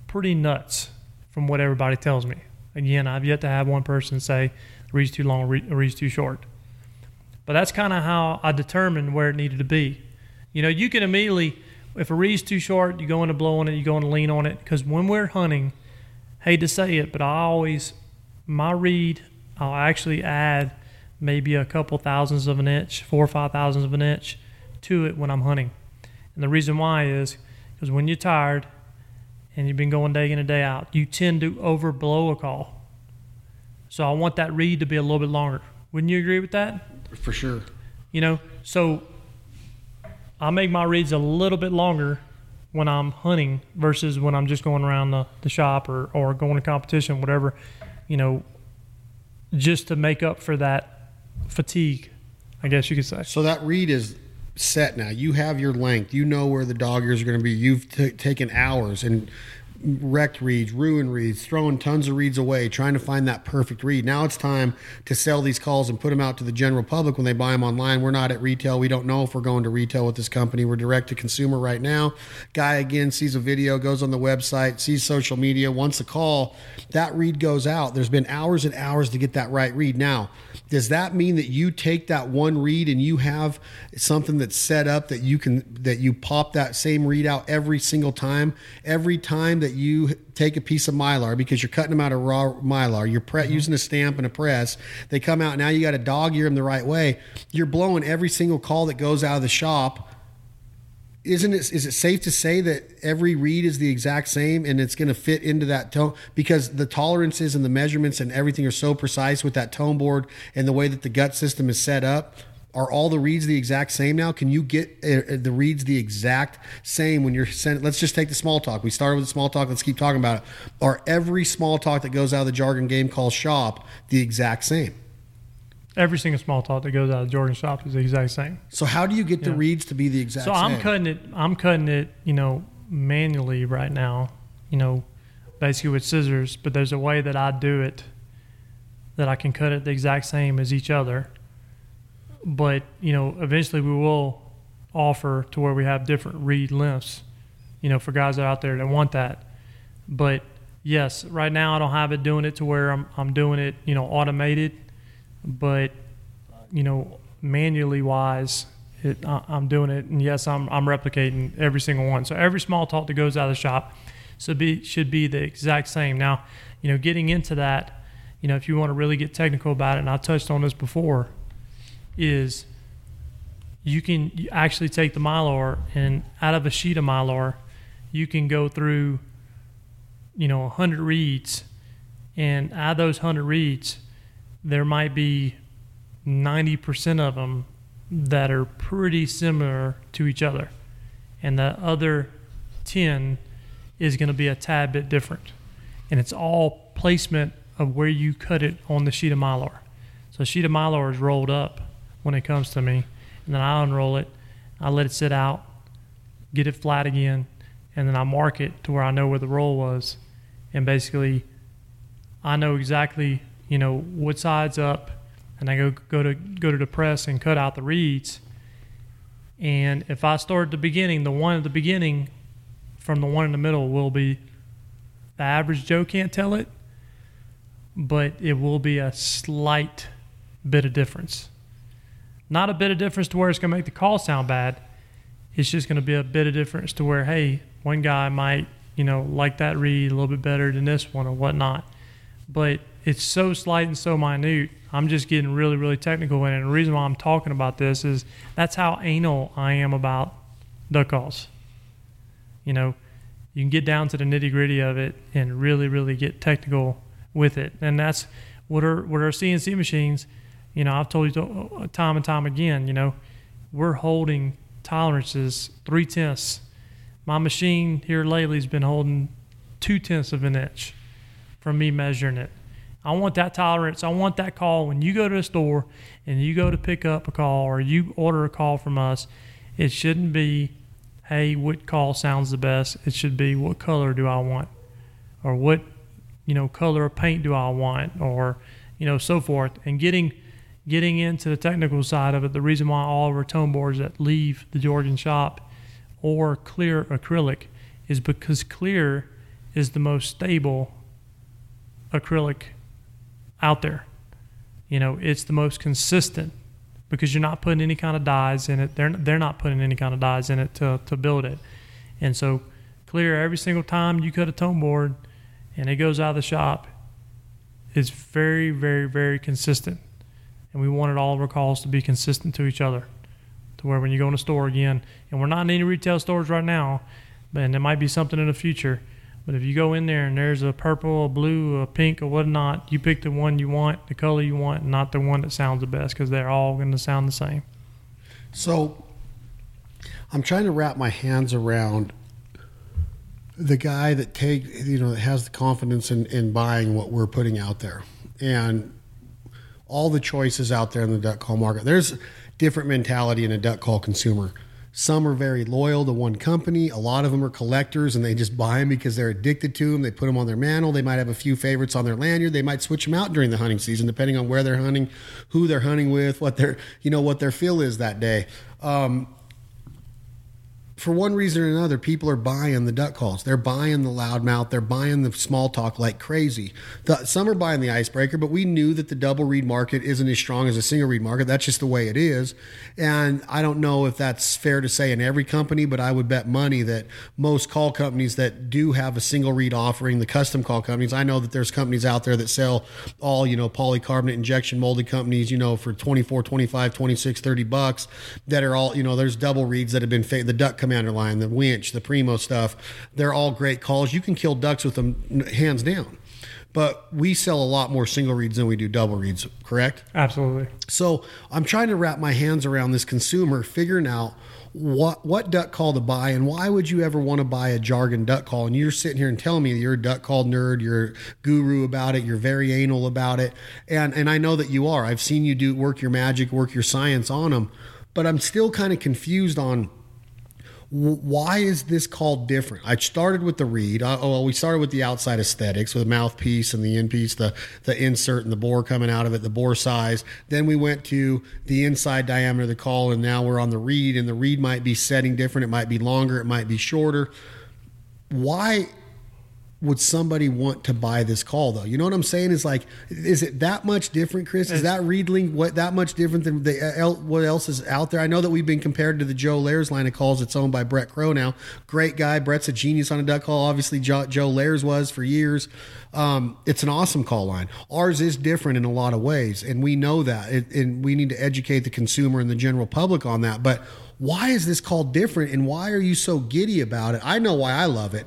pretty nuts from what everybody tells me. Again, I've yet to have one person say, reed's too long, reed's too short. But that's kind of how I determined where it needed to be. You know, you can immediately, if a reed's too short, you go into blow on it, you go into lean on it. Because when we're hunting, hate to say it, but I always, my reed, I'll actually add maybe a couple thousandths of an inch, four or five thousandths of an inch to it when I'm hunting. And the reason why is because when you're tired and you've been going day in and day out, you tend to overblow a call. So I want that reed to be a little bit longer. Wouldn't you agree with that? For sure. You know, so I make my reeds a little bit longer when I'm hunting versus when I'm just going around the, the shop or, or going to competition, whatever, you know, just to make up for that fatigue, I guess you could say. So that reed is set now. You have your length. You know where the dog ears are going to be. You've t- taken hours and wrecked reeds, ruined reeds, throwing tons of reeds away, trying to find that perfect reed. Now it's time to sell these calls and put them out to the general public when they buy them online. We're not at retail. We don't know if we're going to retail with this company. We're direct to consumer right now. Guy again sees a video, goes on the website, sees social media, wants a call. That reed goes out. There's been hours and hours to get that right reed. Now, does that mean that you take that one reed and you have something that's set up that you can, that you pop that same reed out every single time, every time that you take a piece of Mylar, because you're cutting them out of raw Mylar, you're pre- mm-hmm. using a stamp and a press, they come out, now you got to dog ear them the right way, you're blowing every single call that goes out of the shop. Isn't it, is it safe to say that every reed is the exact same and it's going to fit into that tone, because the tolerances and the measurements and everything are so precise with that tone board and the way that the gut system is set up? Are all the reeds the exact same now? Can you get uh, the reeds the exact same when you're sent? Let's just take the small talk. We started with the small talk. Let's keep talking about it. Are every small talk that goes out of the Jargon Game Call shop the exact same? Every single small talk that goes out of the Jordan shop is the exact same. So how do you get yeah. the reeds to be the exact so same? So I'm cutting it. I'm cutting it. You know, manually right now. You know, basically with scissors. But there's a way that I do it that I can cut it the exact same as each other. But, you know, eventually we will offer to where we have different reed lengths, you know, for guys that are out there that want that. But, yes, right now I don't have it doing it to where I'm I'm doing it, you know, automated. But, you know, manually wise, it, I, I'm doing it. And, yes, I'm I'm replicating every single one. So every small talk that goes out of the shop should be, should be the exact same. Now, you know, getting into that, you know, if you want to really get technical about it, and I touched on this before, is you can actually take the Mylar, and out of a sheet of Mylar, you can go through, you know, one hundred reeds, and out of those one hundred reeds, there might be ninety percent of them that are pretty similar to each other, and the other ten is going to be a tad bit different. And it's all placement of where you cut it on the sheet of Mylar. So a sheet of Mylar is rolled up when it comes to me, and then I unroll it, I let it sit out, get it flat again, and then I mark it to where I know where the roll was, and basically I know exactly, you know, what side's up, and I go go to go to the press and cut out the reeds. And if I start at the beginning, the one at the beginning from the one in the middle will be, the average Joe can't tell it, but it will be a slight bit of difference. Not a bit of difference to where it's going to make the call sound bad. It's just going to be a bit of difference to where, hey, one guy might, you know, like that read a little bit better than this one or whatnot. But it's so slight and so minute. I'm just getting really, really technical in it. And the reason why I'm talking about this is that's how anal I am about duck calls. You know, you can get down to the nitty-gritty of it and really, really get technical with it. And that's what our, what our C N C machines. You know, I've told you time and time again, you know, we're holding tolerances three-tenths. My machine here lately has been holding two-tenths of an inch from me measuring it. I want that tolerance. I want that call. When you go to a store and you go to pick up a call or you order a call from us, it shouldn't be, hey, what call sounds the best? It should be, what color do I want? Or what, you know, color of paint do I want? Or, you know, so forth. And getting... Getting into the technical side of it, the reason why all of our tone boards that leave the Georgian shop or clear acrylic is because clear is the most stable acrylic out there. You know, it's the most consistent because you're not putting any kind of dyes in it. They're they're not putting any kind of dyes in it to to build it. And so clear every single time you cut a tone board and it goes out of the shop, it's very, very, very consistent. And we wanted all of our calls to be consistent to each other, to where when you go in the store again, and we're not in any retail stores right now, but and there might be something in the future, but if you go in there and there's a purple, a blue, a pink, or whatnot, you pick the one you want, the color you want, not the one that sounds the best, because they're all going to sound the same. So I'm trying to wrap my hands around the guy that take, you know, that has the confidence in, in buying what we're putting out there, and all the choices out there in the duck call market. There's different mentality in a duck call consumer. Some are very loyal to one company. A lot of them are collectors and they just buy them because they're addicted to them. They put them on their mantle. They might have a few favorites on their lanyard. They might switch them out during the hunting season, depending on where they're hunting, who they're hunting with, what their, you know, what their feel is that day. Um, for one reason or another, people are buying the duck calls. They're buying the loudmouth. They're buying the small talk like crazy. The, some are buying the icebreaker, but we knew that the double read market isn't as strong as a single read market. That's just the way it is. And I don't know if that's fair to say in every company, but I would bet money that most call companies that do have a single read offering, the custom call companies, I know that there's companies out there that sell all, you know, polycarbonate injection molded companies, you know, for twenty-four, twenty-five, twenty-six, thirty bucks that are all, you know, there's double reads that have been, fa- the duck Commander line, the winch, the primo stuff, they're all great calls. You can kill ducks with them hands down, but we sell a lot more single reads than we do double reads, correct? Absolutely. So I'm trying to wrap my hands around this consumer, figuring out what what duck call to buy, and why would you ever want to buy a jargon duck call? And you're sitting here and telling me you're a duck call nerd, you're a guru about it, you're very anal about it, and and I know that you are. I've seen you do work your magic, work your science on them, but I'm still kind of confused on why is this called different? I started with the reed. I, oh, well, we started with the outside aesthetics with the mouthpiece and the end piece, the, the insert and the bore coming out of it, the bore size. Then we went to the inside diameter of the call, and now we're on the reed, and the reed might be setting different. It might be longer. It might be shorter. Why would somebody want to buy this call though? You know what I'm saying? Is like, is it that much different, Chris? Is that reedling what that much different than the uh, what else is out there? I know that we've been compared to the Joe Lares line of calls. It's owned by Brett Crow now. Great guy. Brett's a genius on a duck call. Obviously, Joe, Joe Lares was for years. Um, it's an awesome call line. Ours is different in a lot of ways, and we know that, it, and we need to educate the consumer and the general public on that. But why is this call different, and why are you so giddy about it? I know why I love it.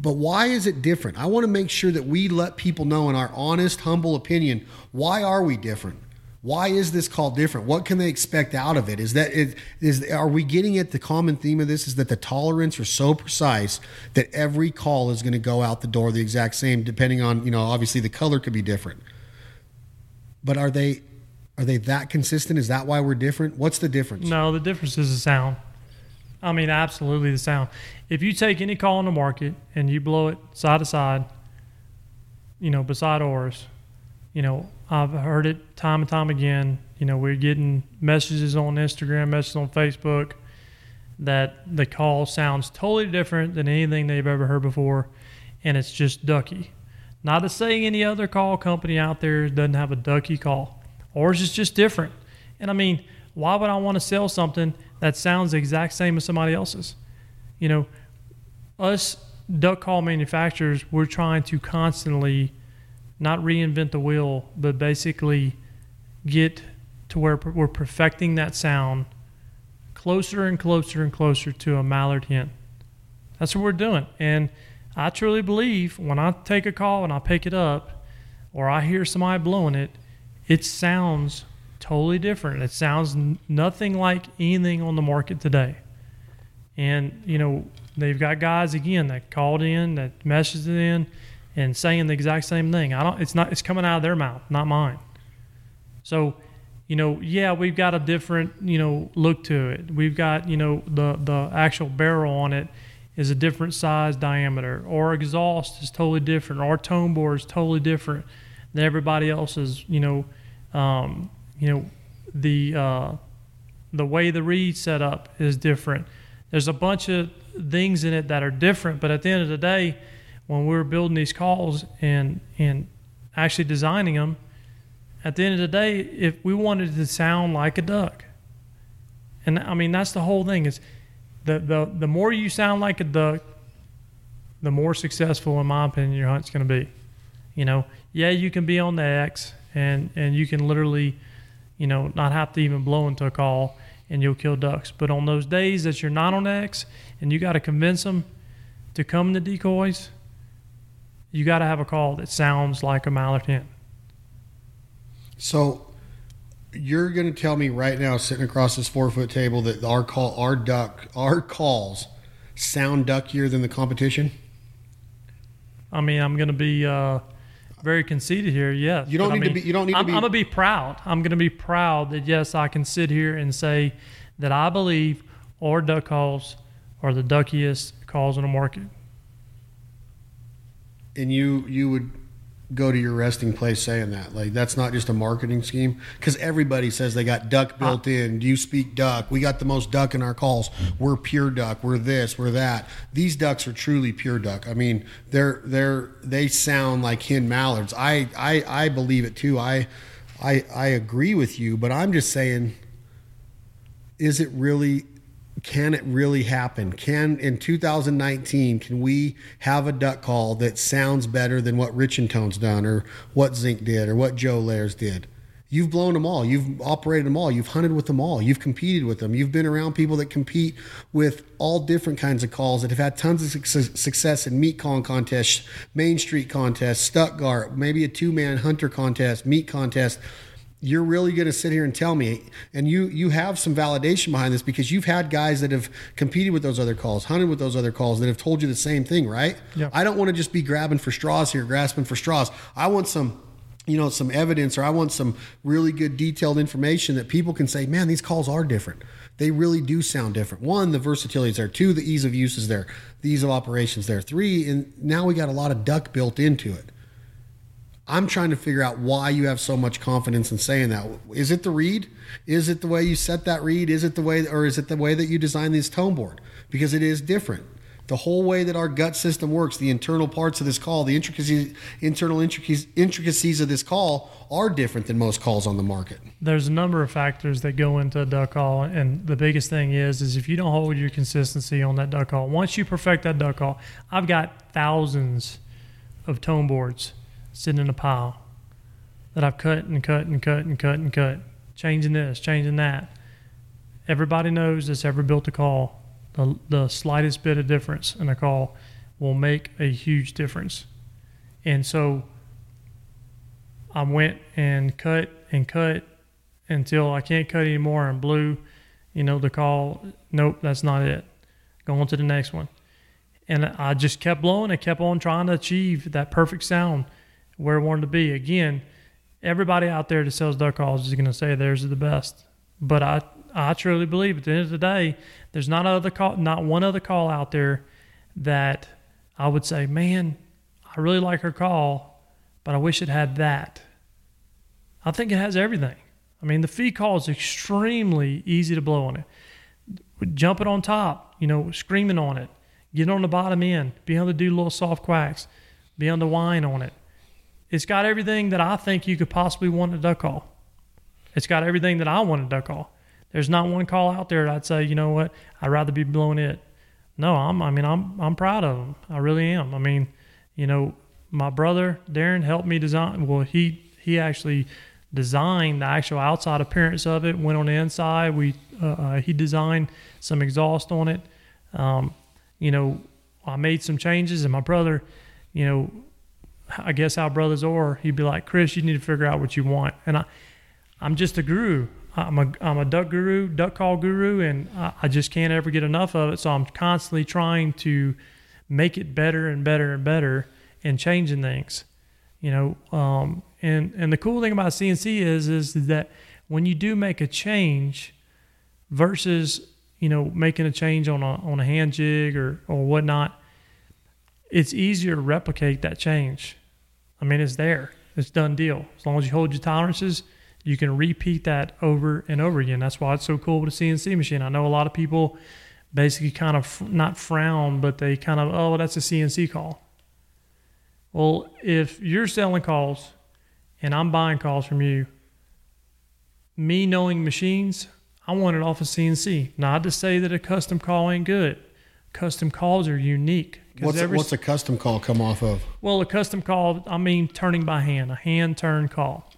But why is it different? I want to make sure that we let people know in our honest, humble opinion, why are we different? Why is this call different? What can they expect out of it? Is that is, is are we getting at the common theme of this is that the tolerance are so precise that every call is going to go out the door the exact same, depending on, you know, obviously the color could be different. But are they are they that consistent? Is that why we're different? What's the difference? No, the difference is the sound. I mean, absolutely the sound. If you take any call on the market and you blow it side to side, you know, beside ours, you know, I've heard it time and time again. You know, we're getting messages on Instagram, messages on Facebook that the call sounds totally different than anything they've ever heard before, and it's just ducky. Not to say any other call company out there doesn't have a ducky call. Ours is just different. And, I mean, why would I want to sell something that sounds the exact same as somebody else's? You know, us duck call manufacturers, we're trying to constantly not reinvent the wheel, but basically get to where we're perfecting that sound closer and closer and closer to a mallard hen. That's what we're doing. And I truly believe when I take a call and I pick it up or I hear somebody blowing it, it sounds totally different. It sounds n- nothing like anything on the market today. And, you know, they've got guys, again, that called in, that messaged in, and saying the exact same thing. I don't. It's not. It's coming out of their mouth, not mine. So, you know, yeah, we've got a different, you know, look to it. We've got, you know, the, the actual barrel on it is a different size diameter. Our exhaust is totally different. Our tone board is totally different than everybody else's, you know, um, you know, the uh, the way the reed set up is different. There's a bunch of things in it that are different, but at the end of the day, when we were building these calls and and actually designing them, at the end of the day, if we wanted it to sound like a duck. And I mean, that's the whole thing, is the, the, the more you sound like a duck, the more successful, in my opinion, your hunt's going to be. You know, yeah, you can be on the X, and, and you can literally, you know, not have to even blow into a call, and you'll kill ducks. But on those days that you're not on the X, and you got to convince them to come to decoys, you got to have a call that sounds like a mallard hen. So you're going to tell me right now, sitting across this four-foot table, that our call, our duck, our calls sound duckier than the competition? I mean, I'm going to be uh, very conceited here. Yes, you don't but, need I mean, to be. You don't need I'm, to be. I'm going to be proud. I'm going to be proud that yes, I can sit here and say that I believe our duck calls are the duckiest calls on the market. And you, you would go to your resting place saying that, like, that's not just a marketing scheme, because everybody says they got duck built in. Do you speak duck? We got the most duck in our calls. We're pure duck. We're this. We're that. These ducks are truly pure duck. I mean, they're they're they sound like hen mallards. I I, I believe it too. I I I agree with you, but I'm just saying, is it really? Can it really happen? Can, in two thousand nineteen, can we have a duck call that sounds better than what Rich-N-Tone's done, or what Zink did, or what Joe Lares did? You've blown them all. You've operated them all. You've hunted with them all. You've competed with them. You've been around people that compete with all different kinds of calls that have had tons of su- success in meat calling contests, Main Street contests, Stuttgart, maybe a two-man hunter contest, meat contest. You're really going to sit here and tell me, and you you have some validation behind this, because you've had guys that have competed with those other calls, hunted with those other calls, that have told you the same thing, right? Yeah. I don't want to just be grabbing for straws here, grasping for straws. I want some, you know, some evidence, or I want some really good detailed information that people can say, man, these calls are different. They really do sound different. One, the versatility is there. Two, the ease of use is there. The ease of operations there. Three, and now we got a lot of duck built into it. I'm trying to figure out why you have so much confidence in saying that. Is it the read? Is it the way you set that read? Is it the way, or is it the way that you design this tone board? Because it is different. The whole way that our gut system works, the internal parts of this call, the intricacies, internal intricacies, intricacies of this call are different than most calls on the market. There's a number of factors that go into a duck call, and the biggest thing is, is if you don't hold your consistency on that duck call, once you perfect that duck call, I've got thousands of tone boards sitting in a pile that I've cut and cut and cut and cut and cut, changing this, changing that. Everybody knows that's ever built a call. The, the slightest bit of difference in a call will make a huge difference. And so I went and cut and cut until I can't cut anymore and blew, you know, the call. Nope, that's not it. Go on to the next one. And I just kept blowing and kept on trying to achieve that perfect sound where it wanted to be. Again, everybody out there that sells duck calls is going to say theirs are the best. But I, I truly believe at the end of the day, there's not other call, not one other call out there that I would say, man, I really like her call, but I wish it had that. I think it has everything. I mean, the feed call is extremely easy to blow on it. Jumping on top, you know, screaming on it, getting on the bottom end, being able to do little soft quacks, being able to whine on it. It's got everything that I think you could possibly want in a duck call. It's got everything that I want in a duck call. There's not one call out there that I'd say, you know what, I'd rather be blowing it. No, I'm, I mean, I'm I'm proud of them. I really am. I mean, you know, my brother, Darren, helped me design. Well, he, he actually designed the actual outside appearance of it, went on the inside. We uh, uh, he designed some exhaust on it. Um, you know, I made some changes, and my brother, you know, I guess how brothers are, he'd be like, Chris, you need to figure out what you want. And I, I'm just a guru. I'm a, I'm a duck guru, duck call guru, and I, I just can't ever get enough of it. So I'm constantly trying to make it better and better and better and changing things, you know. Um, and, and the cool thing about C N C is, is that when you do make a change versus, you know, making a change on a, on a hand jig or, or whatnot, it's easier to replicate that change. I mean, it's there. It's done deal. As long as you hold your tolerances, you can repeat that over and over again. That's why it's so cool with a C N C machine. I know a lot of people basically kind of f- not frown, but they kind of, oh, that's a C N C call. Well, if you're selling calls and I'm buying calls from you, me knowing machines, I want it off of C N C. Not to say that a custom call ain't good. Custom calls are unique. What's, every, what's a custom call come off of? Well, a custom call, I mean turning by hand, a hand-turned call,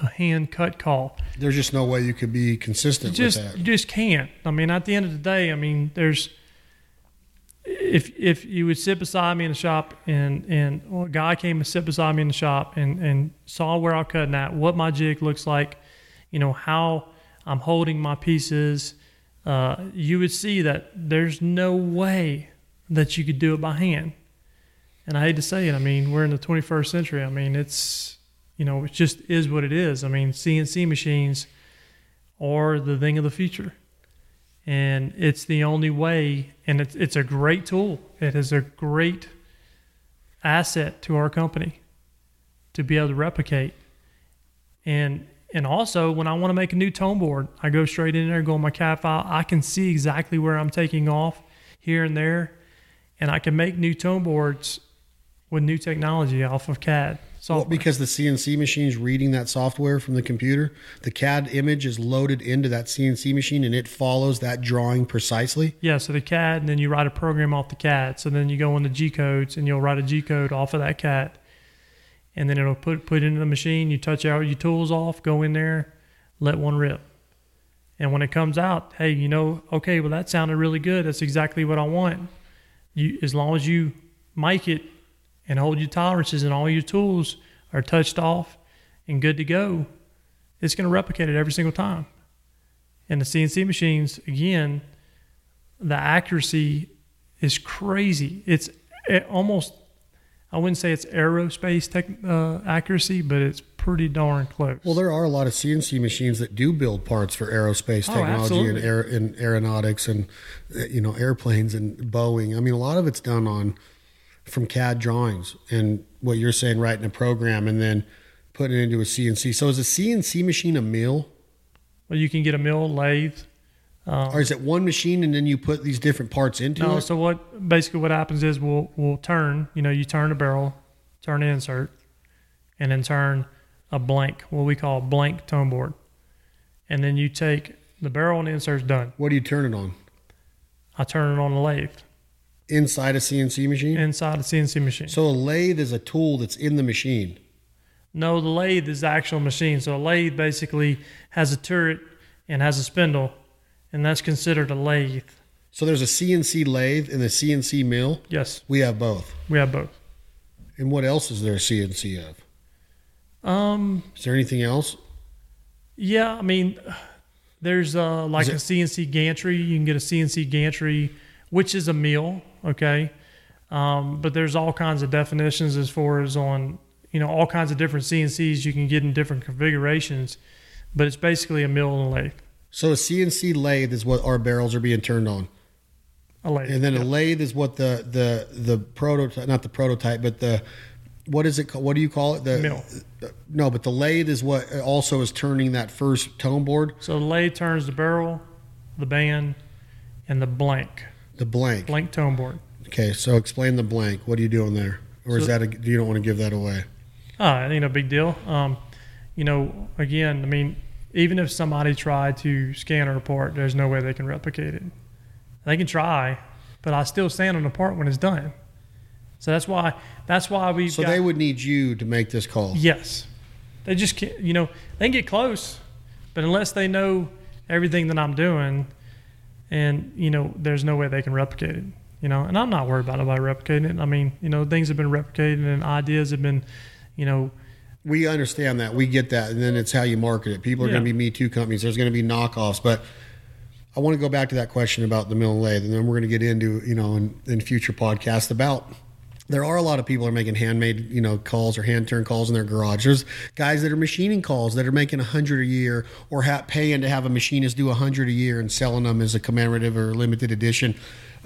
a hand-cut call. There's just no way you could be consistent just, with that. You just can't. I mean, at the end of the day, I mean, there's – if if you would sit beside me in the shop and, and well, a guy came and sit beside me in the shop and, and saw where I'm cutting at, what my jig looks like, you know, how I'm holding my pieces, uh, you would see that there's no way – that you could do it by hand. And I hate to say it, I mean, we're in the twenty-first century. I mean, it's, you know, it just is what it is. I mean, C N C machines are the thing of the future. And it's the only way, and it's, it's a great tool. It is a great asset to our company to be able to replicate. And and also, when I want to make a new tone board, I go straight in there, go on my C A D file. I can see exactly where I'm taking off here and there. And I can make new tone boards with new technology off of C A D software. Well, because the C N C machine's reading that software from the computer, the C A D image is loaded into that C N C machine and it follows that drawing precisely? Yeah, so the C A D, and then you write a program off the C A D. So then you go into G-codes and you'll write a G-code off of that C A D. And then it'll put put into the machine. You touch out your tools off, go in there, let one rip. And when it comes out, hey, you know, okay, well, that sounded really good. That's exactly what I want. You, as long as you mic it and hold your tolerances and all your tools are touched off and good to go, it's going to replicate it every single time. And the C N C machines, again, the accuracy is crazy. It's almost, I wouldn't say it's aerospace tech, uh, accuracy, but it's pretty darn close. Well, there are a lot of C N C machines that do build parts for aerospace technology oh, and, aer- and aeronautics and, you know, airplanes and Boeing. I mean, a lot of it's done on from C A D drawings and what you're saying, writing a program and then putting it into a C N C. So is a C N C machine a mill? Well, you can get a mill, lathe. Um, or is it one machine and then you put these different parts into no, it? No, so what basically what happens is we'll we'll turn, you know, you turn a barrel, turn an insert, and then turn a blank, what we call a blank tone board. And then you take the barrel and the insert's done. What do you turn it on? I turn it on a lathe. Inside a C N C machine? Inside a C N C machine. So a lathe is a tool that's in the machine? No, the lathe is the actual machine. So a lathe basically has a turret and has a spindle, and that's considered a lathe. So there's a C N C lathe and a C N C mill? Yes. We have both? We have both. And what else is there a C N C of? Um, is there anything else? Yeah, I mean, there's uh, like it, a C N C gantry. You can get a C N C gantry, which is a mill, okay? Um, but there's all kinds of definitions as far as on, you know, all kinds of different C N Cs you can get in different configurations, but it's basically a mill and a lathe. So a C N C lathe is what our barrels are being turned on. A lathe. And then yeah. a lathe is what the, the, the prototype, not the prototype, but the... What is it? What do you call it? The mill. No, but the lathe is what also is turning that first tone board. So the lathe turns the barrel, the band, and the blank. The blank. Blank tone board. Okay, so explain the blank. What are you doing there, or so, is that a, you don't want to give that away? Ah, uh, ain't no big deal. Um, you know, again, I mean, even if somebody tried to scan a part, there's no way they can replicate it. They can try, but I still stand on the part when it's done. So that's why that's why we. So got, they would need you to make this call. Yes, they just can't. You know, they can get close, but unless they know everything that I'm doing, and you know, there's no way they can replicate it. You know, and I'm not worried about nobody replicating it. I mean, you know, things have been replicated and ideas have been, you know. We understand that. We get that, and then it's how you market it. People are yeah. going to be Me Too companies. There's going to be knockoffs, but. I want to go back to that question about the mill and lathe, and then we're going to get into, you know, in, in future podcasts about. There are a lot of people that are making handmade, you know, calls or hand-turned calls in their garage. There's guys that are machining calls that are making one hundred a year or ha- paying to have a machinist do one hundred a year and selling them as a commemorative or limited edition.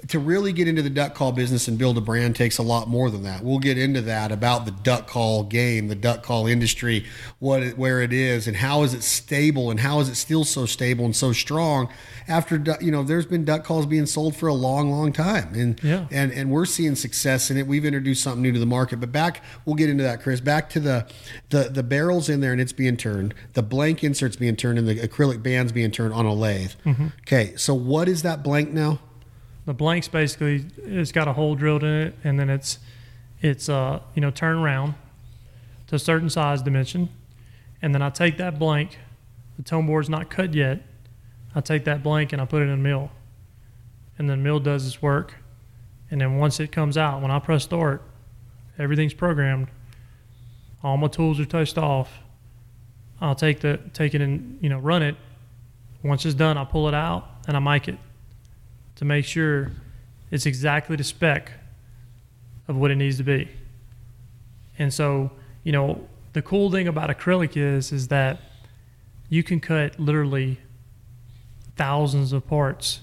to really get into the duck call business and build a brand takes a lot more than that. We'll get into that about the duck call game, the duck call industry, what it, where it is, and how is it stable, and how is it still so stable and so strong after, you know, there's been duck calls being sold for a long, long time. And yeah. and and we're seeing success in it. We've introduced something new to the market. But back, we'll get into that, Chris, back to the the, the barrels in there and it's being turned, the blank insert's being turned, and the acrylic band's being turned on a lathe. Mm-hmm. Okay, so what is that blank now? The blank's basically, it's got a hole drilled in it, and then it's, it's uh, you know, turned around to a certain size dimension. And then I take that blank, the tone board's not cut yet, I take that blank and I put it in a mill. And the mill does its work. And then once it comes out, when I press start, everything's programmed, all my tools are touched off. I'll take the take it and, you know, run it. Once it's done, I pull it out and I mic it to make sure it's exactly the spec of what it needs to be. And so, you know, the cool thing about acrylic is, is that you can cut literally thousands of parts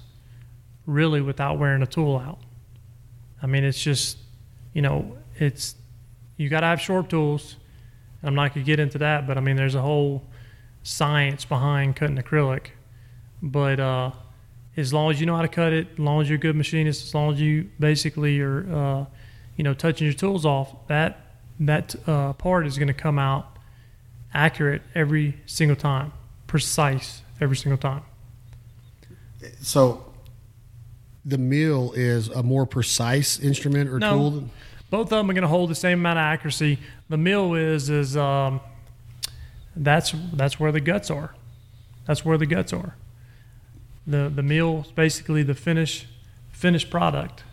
really without wearing a tool out. I mean, it's just, you know, it's, you gotta have sharp tools. I'm not gonna get into that, but I mean, there's a whole science behind cutting acrylic. But, uh, as long as you know how to cut it, as long as you're a good machinist, as long as you basically are, uh, you know, touching your tools off, that that uh, part is going to come out accurate every single time, precise every single time. So the mill is a more precise instrument or no, tool? Than- both of them are going to hold the same amount of accuracy. The mill is, is um, that's that's where the guts are. That's where the guts are. The the meal is basically the finish, finished product.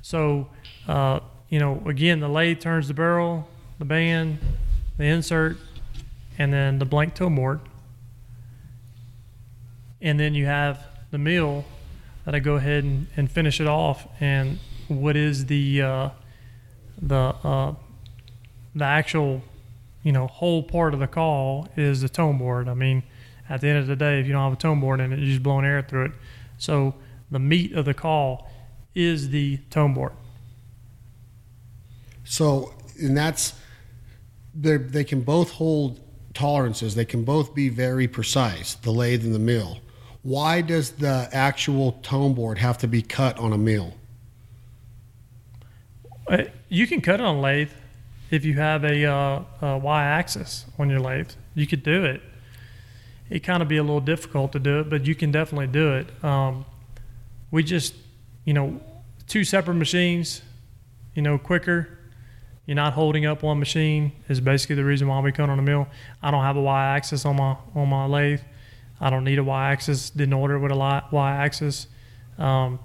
So, uh, you know, again, the lathe turns the barrel, the band, the insert, and then the blank toe board. And then you have the meal that I go ahead and, and finish it off. And what is the uh, the uh, the actual, you know, whole part of the call is the tone board. I mean, at the end of the day, if you don't have a tone board in it, you're just blowing air through it. So the meat of the call is the tone board. So, and that's, they can both hold tolerances. They can both be very precise, the lathe and the mill. Why does the actual tone board have to be cut on a mill? You can cut it on a lathe if you have a, uh, a Y-axis on your lathe. You could do it. It kind of be a little difficult to do it, but you can definitely do it. Um, we just, you know, two separate machines, you know, quicker. You're not holding up one machine is basically the reason why we cut on a mill. I don't have a Y-axis on my on my lathe. I don't need a Y-axis. Didn't order with a Y-axis. Um,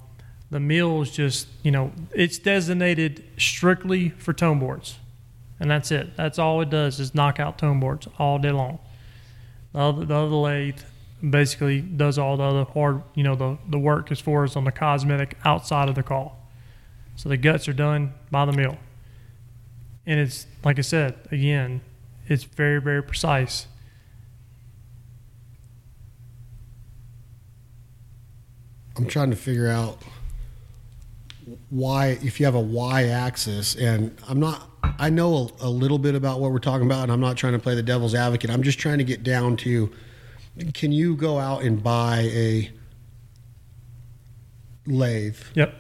the mill is just, you know, it's designated strictly for tone boards, and that's it. That's all it does is knock out tone boards all day long. The other, the other lathe basically does all the other hard, you know, the, the work as far as on the cosmetic outside of the call. So the guts are done by the mill. And it's, like I said, again, it's very, very precise. I'm trying to figure out why, if you have a Y-axis, and I'm not, I know a, a little bit about what we're talking about, and I'm not trying to play the devil's advocate. I'm just trying to get down to, can you go out and buy a lathe Yep.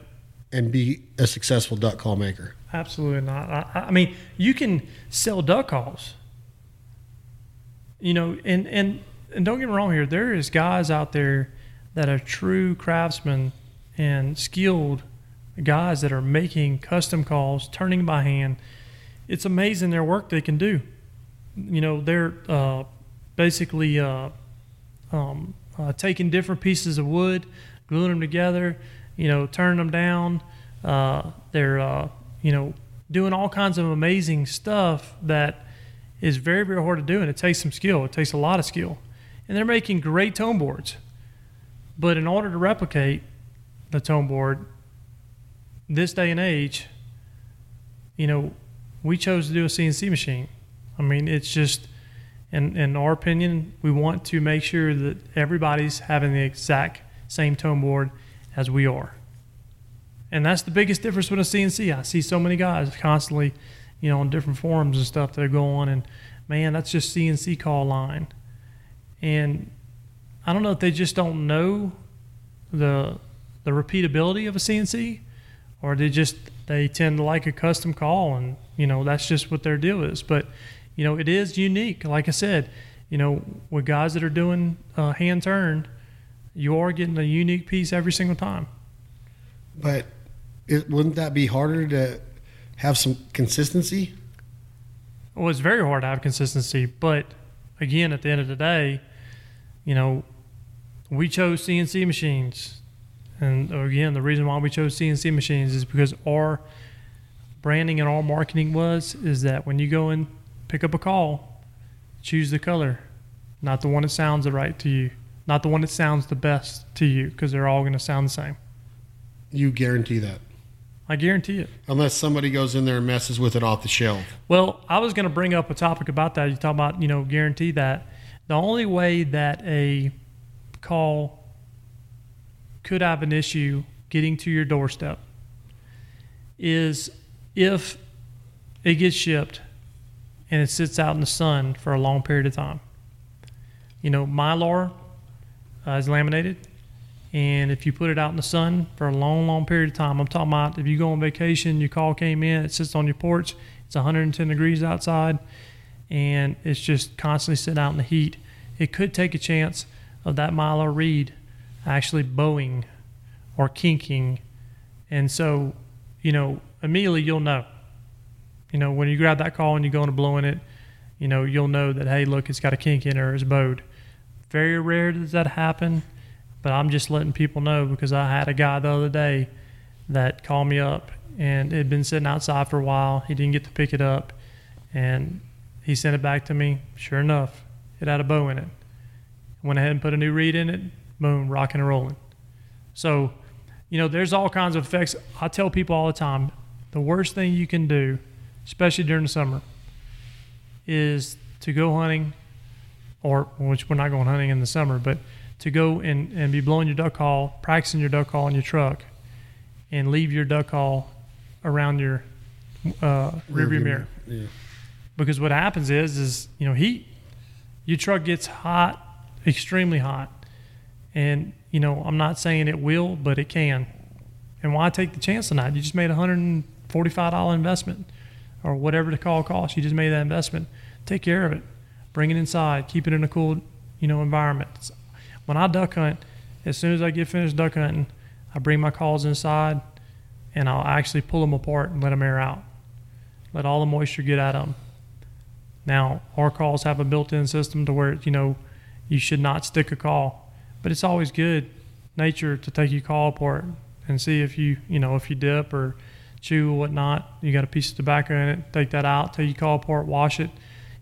and be a successful duck call maker? Absolutely not. I, I mean, you can sell duck calls. You know, and, and, and don't get me wrong here. There is guys out there that are true craftsmen and skilled guys that are making custom calls, turning by hand. It's amazing their work they can do. You know, they're uh, basically uh, um, uh, taking different pieces of wood, gluing them together, you know, turning them down. Uh, they're, uh, you know, doing all kinds of amazing stuff that is very, very hard to do, and it takes some skill. It takes a lot of skill. And they're making great tone boards. But in order to replicate the tone board, this day and age, you know, we chose to do a C N C machine. I mean, it's just, in, in our opinion, we want to make sure that everybody's having the exact same tone board as we are. And that's the biggest difference with a C N C. I see so many guys constantly, you know, on different forums and stuff, they're going and, man, that's just C N C call line. And I don't know if they just don't know the the repeatability of a C N C, or they just they tend to like a custom call, and, you know, that's just what their deal is. But, you know, it is unique. Like I said, you know, with guys that are doing uh, hand turn, you are getting a unique piece every single time. But it, wouldn't that be harder to have some consistency? Well, it's very hard to have consistency. But, again, at the end of the day, you know, we chose C N C machines. And, again, the reason why we chose C N C machines is because our branding and our marketing was is that when you go and pick up a call, choose the color, not the one that sounds the right to you, not the one that sounds the best to you, because they're all going to sound the same. You guarantee that? I guarantee it. Unless somebody goes in there and messes with it off the shelf. Well, I was going to bring up a topic about that. You talk about, you know, guarantee that. The only way that a call could have an issue getting to your doorstep is if it gets shipped and it sits out in the sun for a long period of time. You know, Mylar uh, is laminated. And if you put it out in the sun for a long, long period of time, I'm talking about if you go on vacation, your call came in, it sits on your porch, it's one hundred ten degrees outside, and it's just constantly sitting out in the heat, it could take a chance of that Mylar reed actually bowing or kinking. And so, you know, immediately you'll know. You know, when you grab that call and you go into blowing it, you know, you'll know that, hey, look, it's got a kink in it or it's bowed. Very rare does that happen. But I'm just letting people know because I had a guy the other day that called me up, and it had been sitting outside for a while. He didn't get to pick it up, and he sent it back to me. Sure enough, it had a bow in it. Went ahead and put a new reed in it. Boom, rocking and rolling. So, you know, there's all kinds of effects. I tell people all the time, the worst thing you can do, especially during the summer, is to go hunting, or which we're not going hunting in the summer, but to go and, and be blowing your duck call, practicing your duck call in your truck, and leave your duck call around your uh, rearview mirror. Yeah. Because what happens is, is, you know, heat. Your truck gets hot, extremely hot. And, you know, I'm not saying it will, but it can. And why take the chance tonight? You just made a one hundred forty-five dollars investment, or whatever the call costs. You just made that investment. Take care of it. Bring it inside. Keep it in a cool, you know, environment. It's, when I duck hunt, as soon as I get finished duck hunting, I bring my calls inside, and I'll actually pull them apart and let them air out. Let all the moisture get out of them. Now, our calls have a built-in system to where, you know, you should not stick a call. But it's always good nature to take your call apart and see if you, you know, if you dip or chew or whatnot, you got a piece of tobacco in it, take that out, take your call apart, wash it,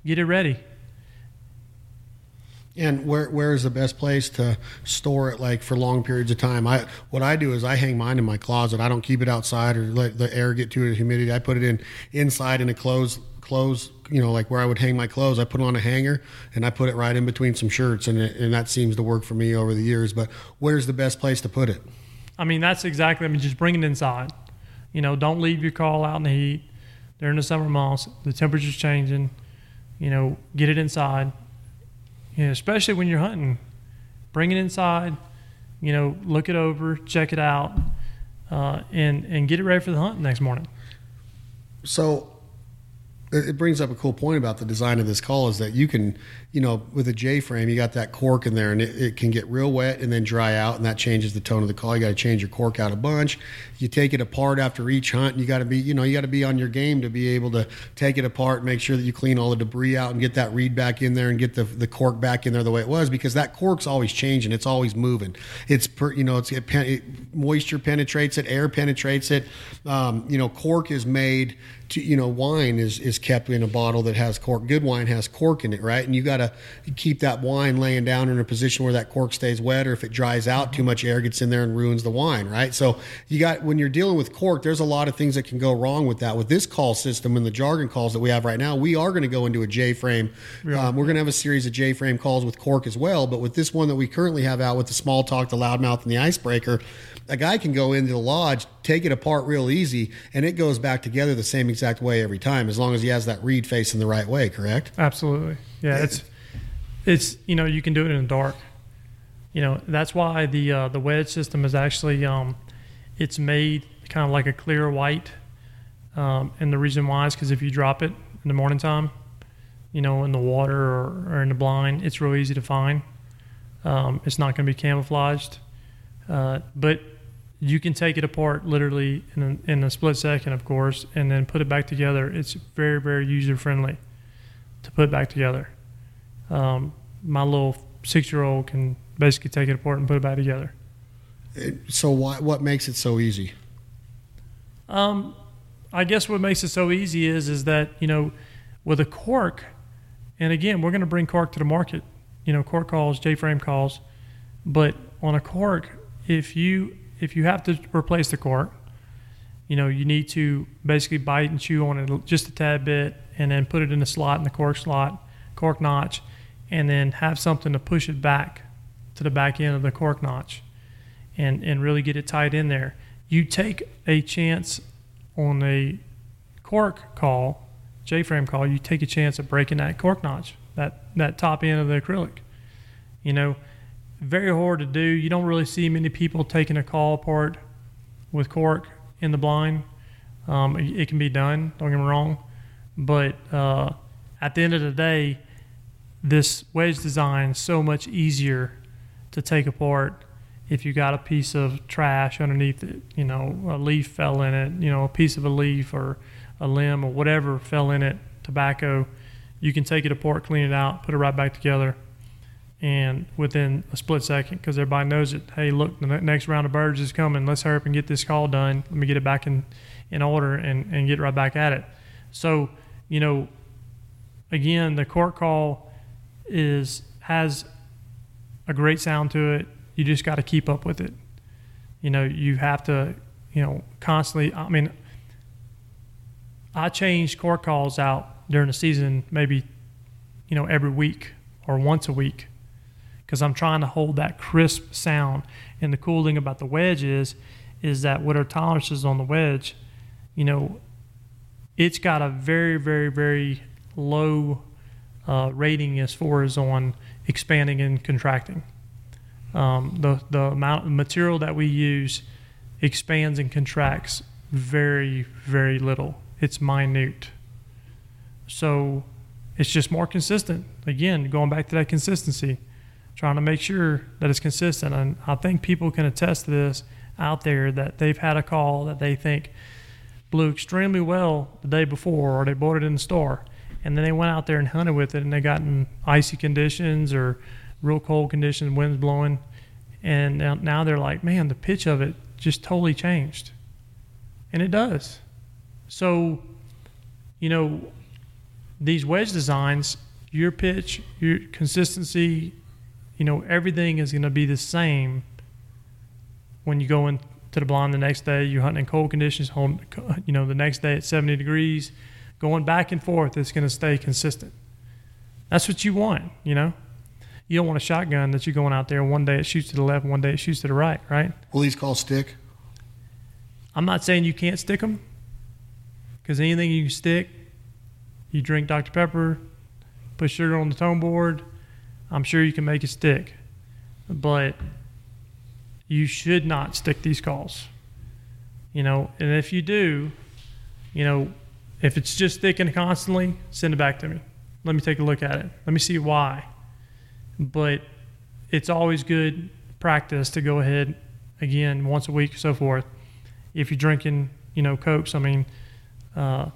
get it ready. And where where is the best place to store it, like, for long periods of time? I what I do is I hang mine in my closet. I don't keep it outside or let the air get to it, or humidity. I put it in inside in a closed clothes, you know, like where I would hang my clothes. I put it on a hanger and I put it right in between some shirts, and it, and that seems to work for me over the years. But where's the best place to put it? I mean, that's exactly. I mean, just bring it inside. You know, don't leave your call out in the heat during the summer months. The temperature's changing. You know, get it inside. You know, especially when you're hunting, bring it inside, you know, look it over, check it out, uh, and, and get it ready for the hunt next morning. So it brings up a cool point about the design of this call is that you can, you know, with a J-frame, you got that cork in there, and it, it can get real wet and then dry out, and that changes the tone of the call. You got to change your cork out a bunch. You take it apart after each hunt, and you got to be, you know, you got to be on your game to be able to take it apart and make sure that you clean all the debris out and get that reed back in there and get the the cork back in there the way it was, because that cork's always changing. It's always moving. It's, per, you know, it's it, it, moisture penetrates it, air penetrates it. Um, you know, cork is made to, you know, wine is, is kept in a bottle that has cork. Good wine has cork in it, right? And you got to keep that wine laying down in a position where that cork stays wet, or if it dries out, too much air gets in there and ruins the wine, right? So you got, when you're dealing with cork, there's a lot of things that can go wrong with that. With this call system and the jargon calls that we have right now, we are going to go into a J-frame. Yeah. Um, we're going to have a series of J-frame calls with cork as well, but with this one that we currently have out with the small talk, the loudmouth, and the icebreaker, a guy can go into the lodge, take it apart real easy, and it goes back together the same exact way every time, as long as he has that reed facing the right way, correct? Absolutely. Yeah, it's, it's you know, you can do it in the dark. You know, that's why the uh, the wedge system is actually, um, it's made kind of like a clear white. Um, and the reason why is because if you drop it in the morning time, you know, in the water or, or in the blind, it's real easy to find. Um, it's not going to be camouflaged. Uh, but you can take it apart literally in a, in a split second, of course, and then put it back together. It's very, very user-friendly to put back together. Um, my little six-year-old can basically take it apart and put it back together. So why, what makes it so easy? Um, I guess what makes it so easy is is that, you know, with a cork, and again, we're going to bring cork to the market. You know, cork calls, J-frame calls, but on a cork, if you if you have to replace the cork, you know, you need to basically bite and chew on it just a tad bit and then put it in the slot, in the cork slot, cork notch, and then have something to push it back to the back end of the cork notch and, and really get it tight in there. You take a chance on a cork call, J-frame call, you take a chance at breaking that cork notch, that, that top end of the acrylic, you know. Very hard to do. You don't really see many people taking a call apart with cork in the blind. Um, it, it can be done, don't get me wrong. But uh, at the end of the day, this wedge design is so much easier to take apart if you got a piece of trash underneath it. You know, a leaf fell in it, you know, a piece of a leaf or a limb or whatever fell in it, tobacco. You can take it apart, clean it out, put it right back together. And within a split second, because everybody knows it, hey, look, the next round of birds is coming. Let's hurry up and get this call done. Let me get it back in, in order and, and get right back at it. So, you know, again, the cork call is has a great sound to it. You just got to keep up with it. You know, you have to, you know, constantly. I mean, I change cork calls out during the season maybe, you know, every week or once a week, because I'm trying to hold that crisp sound. And the cool thing about the wedge is, is that with our tolerances on the wedge, you know, it's got a very, very, very low uh, rating as far as on expanding and contracting. Um, the the amount of material that we use expands and contracts very, very little. It's minute. So it's just more consistent. Again, going back to that consistency, trying to make sure that it's consistent. And I think people can attest to this out there, that they've had a call that they think blew extremely well the day before, or they bought it in the store, and then they went out there and hunted with it, and they got in icy conditions or real cold conditions, winds blowing, and now they're like, man, the pitch of it just totally changed. And it does. So, you know, these wedge designs, your pitch, your consistency, you know, everything is going to be the same when you go into the blind the next day. You're hunting in cold conditions, you know, the next day at seventy degrees, going back and forth. It's going to stay consistent. That's what you want, you know. You don't want a shotgun that you're going out there, one day it shoots to the left, one day it shoots to the right, right? Will these calls stick? I'm not saying you can't stick them, because anything you can stick. You drink Doctor Pepper, put sugar on the tone board, I'm sure you can make it stick. But you should not stick these calls. You know, and if you do, you know, if it's just sticking constantly, send it back to me. Let me take a look at it. Let me see why. But it's always good practice to go ahead, again, once a week or so forth. If you're drinking, you know, Cokes, I mean, uh,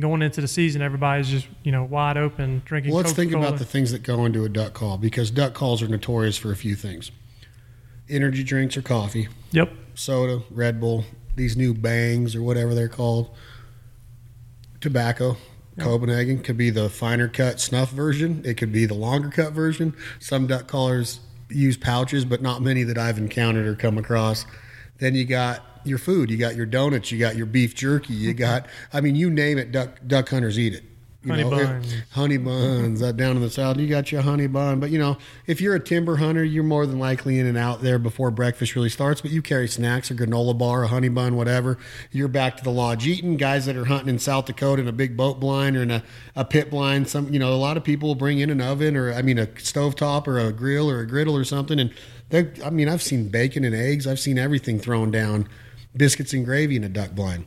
going into the season, everybody's just, you know, wide open, drinking Coca-Cola. Well, let's think about the things that go into a duck call, because duck calls are notorious for a few things. Energy drinks or coffee. Yep. Soda, Red Bull, these new bangs or whatever they're called. tobacco. Yeah. Copenhagen could be the finer cut snuff version. It could be the longer cut version. Some duck callers use pouches, but not many that I've encountered or come across. Then you got your food. You got your donuts. You got your beef jerky. You got, I mean, you name it, duck duck hunters eat it. You honey know, buns. It, honey buns. Uh, down in the south, you got your honey bun. But, you know, if you're a timber hunter, you're more than likely in and out there before breakfast really starts. But you carry snacks, a granola bar, a honey bun, whatever. You're back to the lodge eating. Guys that are hunting in South Dakota in a big boat blind or in a, a pit blind, some, you know, a lot of people bring in an oven or, I mean, a stovetop or a grill or a griddle or something. And, I mean, I've seen bacon and eggs. I've seen everything thrown down, biscuits and gravy in a duck blind.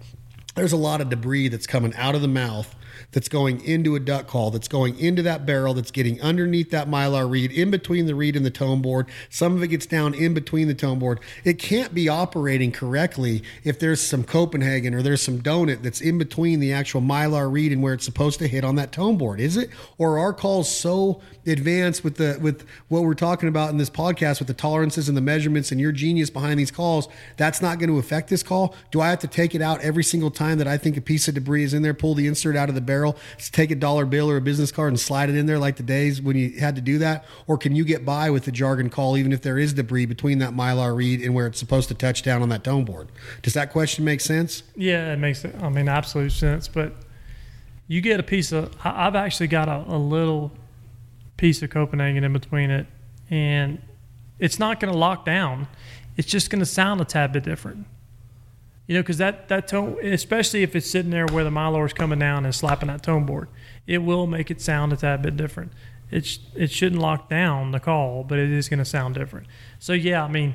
There's a lot of debris that's coming out of the mouth that's going into a duck call, that's going into that barrel, that's getting underneath that mylar reed, in between the reed and the tone board. Some of it gets down in between the tone board. It can't be operating correctly if there's some Copenhagen or there's some donut that's in between the actual mylar reed and where it's supposed to hit on that tone board, is it? Or are calls so advanced with the with what we're talking about in this podcast with the tolerances and the measurements and your genius behind these calls, that's not going to affect this call? Do I have to take it out every single time that I think a piece of debris is in there, pull the insert out of the barrel, take a dollar bill or a business card and slide it in there like the days when you had to do that? Or can you get by with the jargon call even if there is debris between that mylar reed and where it's supposed to touch down on that tone board? Does that question make sense? Yeah, it makes, I mean, absolute sense. But you get a piece of, I've actually got a, a little piece of Copenhagen in between it, and it's not going to lock down. It's just going to sound a tad bit different. You know, because that, that tone, especially if it's sitting there where the mylar is coming down and slapping that tone board, it will make it sound a tad bit different. It, sh- it shouldn't lock down the call, but it is going to sound different. So, yeah, I mean,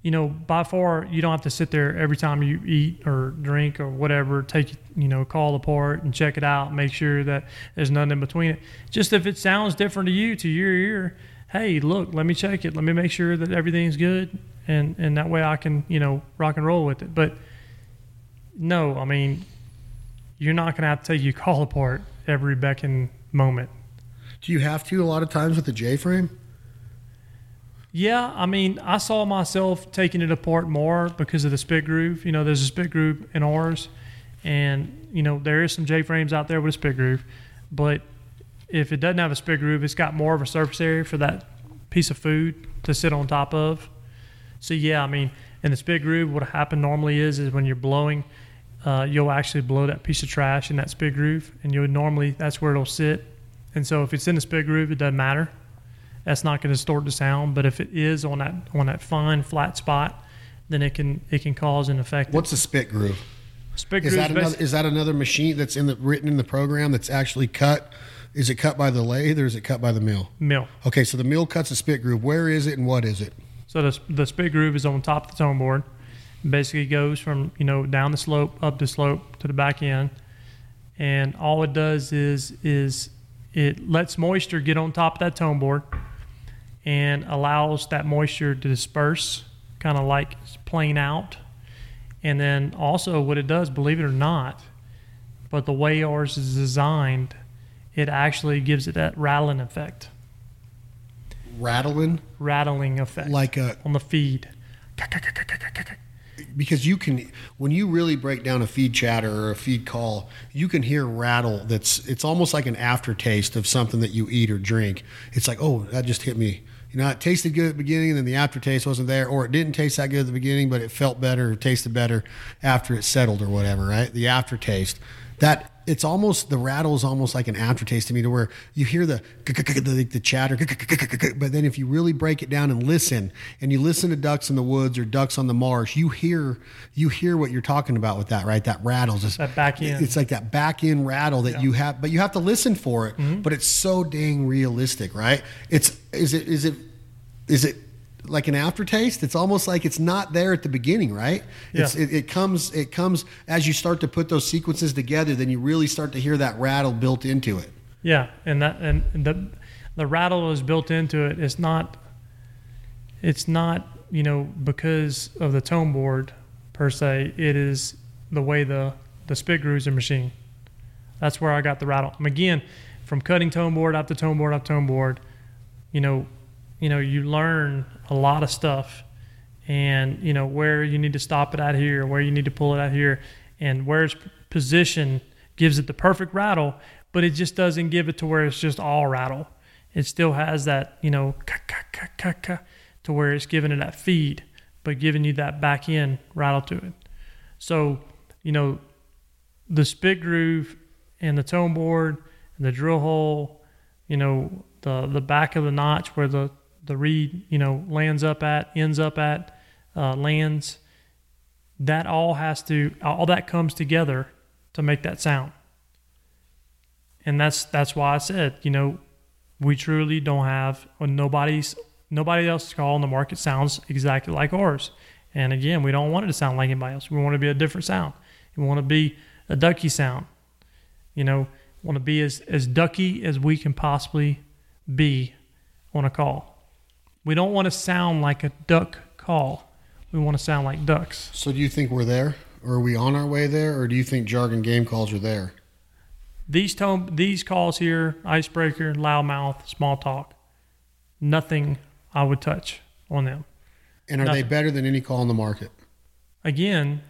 you know, by far, you don't have to sit there every time you eat or drink or whatever, take, you know, call apart and check it out, make sure that there's nothing in between it. Just if it sounds different to you, to your ear, hey, look, let me check it. Let me make sure that everything's good. And and that way I can, you know, rock and roll with it. But no, I mean, you're not going to have to take your call apart every beck and moment. Do you have to a lot of times with the J-frame? Yeah, I mean, I saw myself taking it apart more because of the spit groove. You know, there's a spit groove in ours. And, you know, there is some J-frames out there with a spit groove. But if it doesn't have a spit groove, it's got more of a surface area for that piece of food to sit on top of. So, yeah, I mean, in this spit groove, what happens normally is is when you're blowing, uh, you'll actually blow that piece of trash in that spit groove, and you would normally, that's where it'll sit. And so if it's in the spit groove, it doesn't matter. That's not going to distort the sound. But if it is on that on that fine, flat spot, then it can it can cause an effect. What's a spit groove? Spit groove is that, another, is that another machine that's in the written in the program that's actually cut? Is it cut by the lathe or is it cut by the mill? Mill. Okay, so the mill cuts a spit groove. Where is it and what is it? So the, the spit groove is on top of the tone board. Basically goes from, you know, down the slope, up the slope to the back end. And all it does is is it lets moisture get on top of that tone board and allows that moisture to disperse, kind of like plane out. And then also what it does, believe it or not, but the way ours is designed, it actually gives it that rattling effect. Rattling? Rattling effect. Like a... On the feed. Because you can... When you really break down a feed chatter or a feed call, you can hear rattle that's... It's almost like an aftertaste of something that you eat or drink. It's like, oh, that just hit me. You know, it tasted good at the beginning and then the aftertaste wasn't there, or it didn't taste that good at the beginning, but it felt better or tasted better after it settled or whatever, right? The aftertaste. That... It's almost, the rattle is almost like an aftertaste to me, to where you hear the the, the chatter, but then if you really break it down and listen, and you listen to ducks in the woods or ducks on the marsh, you hear you hear what you're talking about with that, right? That rattles. It's, that back end. It's like that back end rattle that yeah. you have, but you have to listen for it. Mm-hmm. But it's so dang realistic, right? It's is it is it is it. like an aftertaste. It's almost like it's not there at the beginning, right? Yeah. It's, it, it comes it comes as you start to put those sequences together, then you really start to hear that rattle built into it. Yeah, and that and the the rattle is built into it. It's not it's not, you know, because of the tone board per se. It is the way the the spit grooves are machined. That's where I got the rattle. And again, from cutting tone board up to tone board up to tone board, you know, you know, you learn a lot of stuff, and you know where you need to stop it out here, where you need to pull it out here, and where's position gives it the perfect rattle, but it just doesn't give it to where it's just all rattle. It still has that, you know, ka, ka, ka, ka, ka, to where it's giving it that feed, but giving you that back end rattle to it. So, you know, the spit groove and the tone board and the drill hole, you know, the the back of the notch where the, the reed, you know, lands up at, ends up at, uh, lands, that all has to, all that comes together to make that sound. And that's that's why I said, you know, we truly don't have, well, nobody's nobody else's call on the market sounds exactly like ours. And again, we don't want it to sound like anybody else. We want it to be a different sound. We want to be a ducky sound. You know, want to be as, as ducky as we can possibly be on a call. We don't want to sound like a duck call. We want to sound like ducks. So do you think we're there? Or are we on our way there? Or do you think Jargon Game Calls are there? These tone, these calls here, icebreaker, loudmouth, small talk, nothing I would touch on them. And are nothing. They better than any call on the market? Again,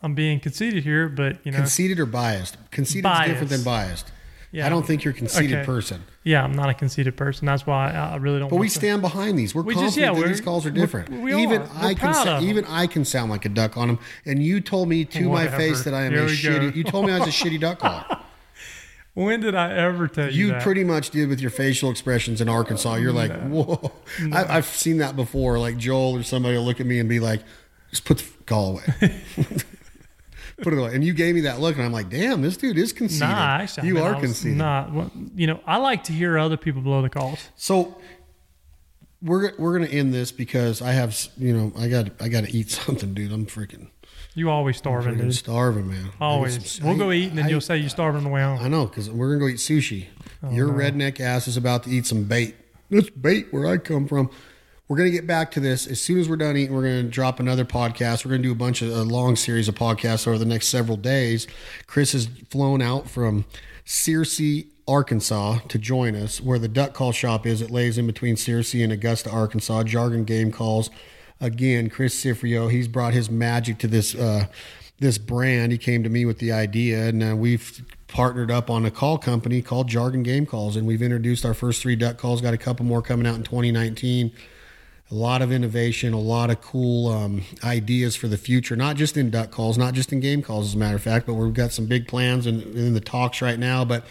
I'm being conceited here, but you know, conceited or biased? Conceited biased. Is different than biased. Yeah, I don't think you're a conceited okay. person. Yeah, I'm not a conceited person. That's why I really don't. But want we to. stand behind these. We're we confident just, yeah, that we're, these calls are different. We are. Even we're I proud can of them. Even I can sound like a duck on them. And you told me to Whatever. my face that I am there a shitty. Go. You told me I was a shitty duck caller. When did I ever tell you? You that? pretty much did with your facial expressions in Arkansas. You're like, no. whoa. No. I, I've seen that before. Like Joel or somebody will look at me and be like, just put the call away. Put it away. And you gave me that look, and I'm like, damn, this dude is conceited. Nah, actually, you I mean, are conceited. Nah, well, you know, I like to hear other people blow the calls. So we're we're gonna end this because I have, you know, I got I got to eat something, dude. I'm freaking. You always starving, I'm dude. Starving, man. Always. Some, we'll I, go eat, and then I, you'll say you're starving on the way home. I know, because we're gonna go eat sushi. Oh, Your no. redneck ass is about to eat some bait. That's bait where I come from. We're going to get back to this. As soon as we're done eating, we're going to drop another podcast. We're going to do a bunch of a long series of podcasts over the next several days. Chris has flown out from Searcy, Arkansas to join us, where the duck call shop is. It lays in between Searcy and Augusta, Arkansas. Jargon Game Calls. Again, Chris Cifreo, he's brought his magic to this uh, this brand. He came to me with the idea, and uh, we've partnered up on a call company called Jargon Game Calls, and we've introduced our first three duck calls. Got a couple more coming out in twenty nineteen. A lot of innovation, a lot of cool um, ideas for the future, not just in duck calls, not just in game calls, as a matter of fact, but we've got some big plans and in, in the talks right now. But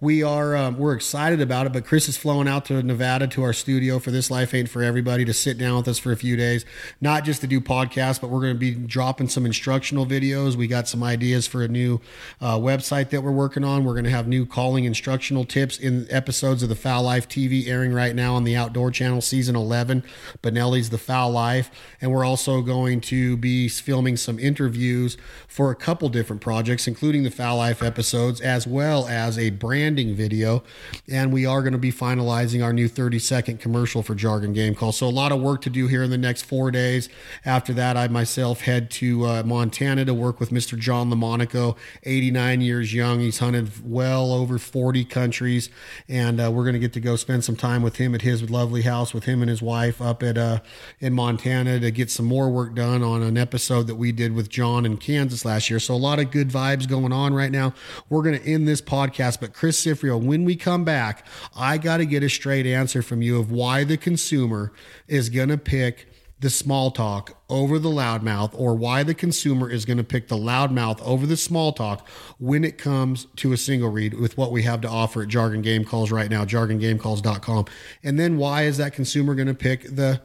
we are, um, we're excited about it. But Chris is flowing out to Nevada to our studio for This Life Ain't For Everybody to sit down with us for a few days, not just to do podcasts, but we're going to be dropping some instructional videos. We got some ideas for a new uh, website that we're working on. We're going to have new calling instructional tips in episodes of the Fowl Life T V airing right now on the Outdoor Channel, season eleven, Benelli's The Fowl Life. And we're also going to be filming some interviews for a couple different projects, including the Fowl Life episodes, as well as a brand video, and we are going to be finalizing our new thirty second commercial for Jargon Game Call. So a lot of work to do here in the next four days. After that, I myself head to uh, Montana to work with Mister John LaMonaco, eighty-nine years young. He's hunted well over forty countries, and uh, we're going to get to go spend some time with him at his lovely house with him and his wife up at uh, in Montana to get some more work done on an episode that we did with John in Kansas last year. So a lot of good vibes going on right now. We're going to end this podcast, but Chris Cifreo, when we come back, I got to get a straight answer from you of why the consumer is going to pick the small talk over the loudmouth, or why the consumer is going to pick the loudmouth over the small talk when it comes to a single read with what we have to offer at Jargon Game Calls right now, jargon game calls dot com. And then why is that consumer going to pick the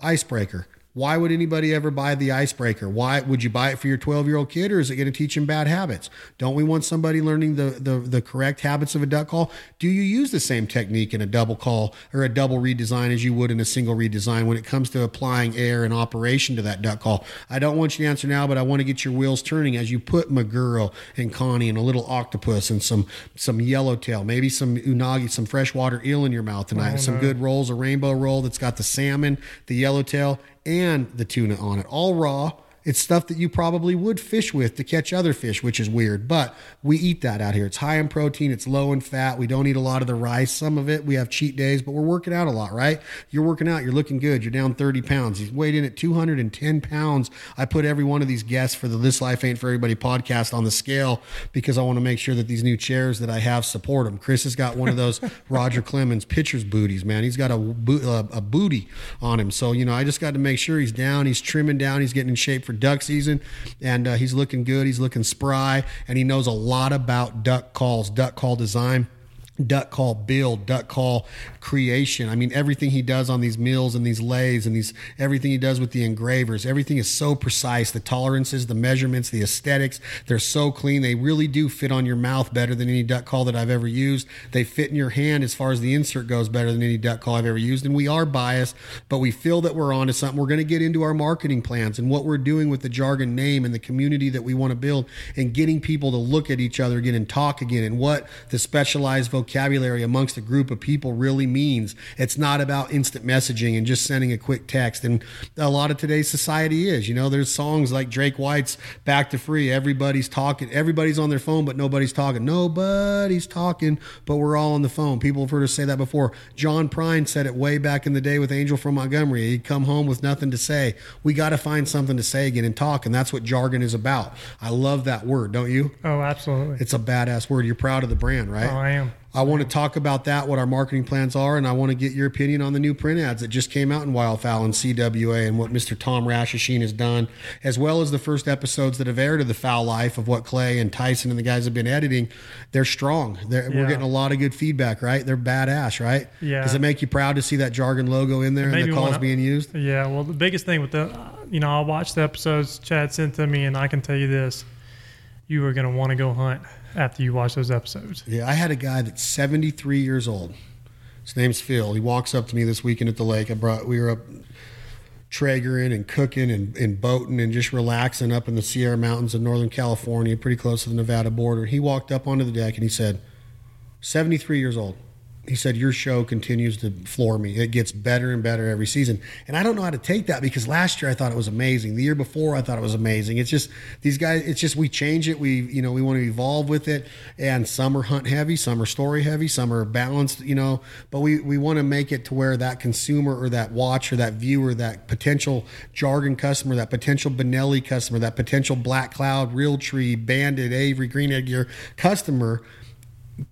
icebreaker? Why would anybody ever buy the icebreaker? Why would you buy it for your twelve-year-old kid, or is it going to teach him bad habits? Don't we want somebody learning the, the the correct habits of a duck call? Do you use the same technique in a double call or a double redesign as you would in a single redesign when it comes to applying air and operation to that duck call? I don't want you to answer now, but I want to get your wheels turning as you put Maguro and Connie and a little octopus and some some yellowtail, maybe some unagi, some freshwater eel in your mouth tonight, oh, some no. good rolls, a rainbow roll that's got the salmon, the yellowtail, and the tuna on it, all raw It's stuff that you probably would fish with to catch other fish, which is weird, but we eat that out here. It's high in protein. It's low in fat. We don't eat a lot of the rice. Some of it, we have cheat days, but we're working out a lot, right? You're working out. You're looking good. You're down thirty pounds. You weighed in at two hundred ten pounds. I put every one of these guests for the This Life Ain't For Everybody podcast on the scale because I want to make sure that these new chairs that I have support them. Chris has got one of those Roger Clemens pitcher's booties, man. He's got a, bo- a, a booty on him. So, you know, I just got to make sure he's down. He's trimming down. He's getting in shape for duck season, and uh, he's looking good. He's looking spry, and he knows a lot about duck calls, duck call design, duck call build, duck call creation. I mean, everything he does on these mills and these lays and these, everything he does with the engravers, everything is so precise. The tolerances, the measurements, the aesthetics, they're so clean. They really do fit on your mouth better than any duck call that I've ever used. They fit in your hand as far as the insert goes better than any duck call I've ever used. And we are biased, but we feel that we're onto something. We're going to get into our marketing plans and what we're doing with the Jargon name and the community that we want to build and getting people to look at each other again and talk again and what the specialized vocabulary vocabulary amongst a group of people really means. It's not about instant messaging and just sending a quick text. And a lot of today's society is, you know, there's songs like Drake White's Back to Free. Everybody's talking, everybody's on their phone, but nobody's talking. Nobody's talking, but we're all on the phone. People have heard us say that before. John Prine said it way back in the day with Angel from Montgomery. He'd come home with nothing to say. We got to find something to say again and talk. And that's what jargon is about. I love that word, don't you? Oh, absolutely. It's a badass word. You're proud of the brand, right? Oh, I am. I want to talk about that, what our marketing plans are, and I want to get your opinion on the new print ads that just came out in Wildfowl and C W A and what Mister Tom Rashashin has done, as well as the first episodes that have aired of The Fowl Life of what Clay and Tyson and the guys have been editing. They're strong. They're, yeah. We're getting a lot of good feedback, right? They're badass, right? Yeah. Does it make you proud to see that jargon logo in there and the calls being used? Yeah, well, the biggest thing with the, you know, I'll watch the episodes Chad sent to me, and I can tell you this. You are going to want to go hunt after you watch those episodes. Yeah, I had a guy that's seventy-three years old. His name's Phil. He walks up to me this weekend at the lake. I brought, we were up traegering and cooking and, and boating and just relaxing up in the Sierra Mountains of Northern California, pretty close to the Nevada border. He walked up onto the deck and he said, seventy-three years old. He said, your show continues to floor me. It gets better and better every season. And I don't know how to take that because last year I thought it was amazing. The year before I thought it was amazing. It's just these guys, it's just we change it. We, you know, we want to evolve with it. And some are hunt heavy, some are story heavy, some are balanced, you know. But we, we want to make it to where that consumer or that watcher, that viewer, that potential jargon customer, that potential Benelli customer, that potential Black Cloud, Realtree, Banded, Avery, Green Egg, your customer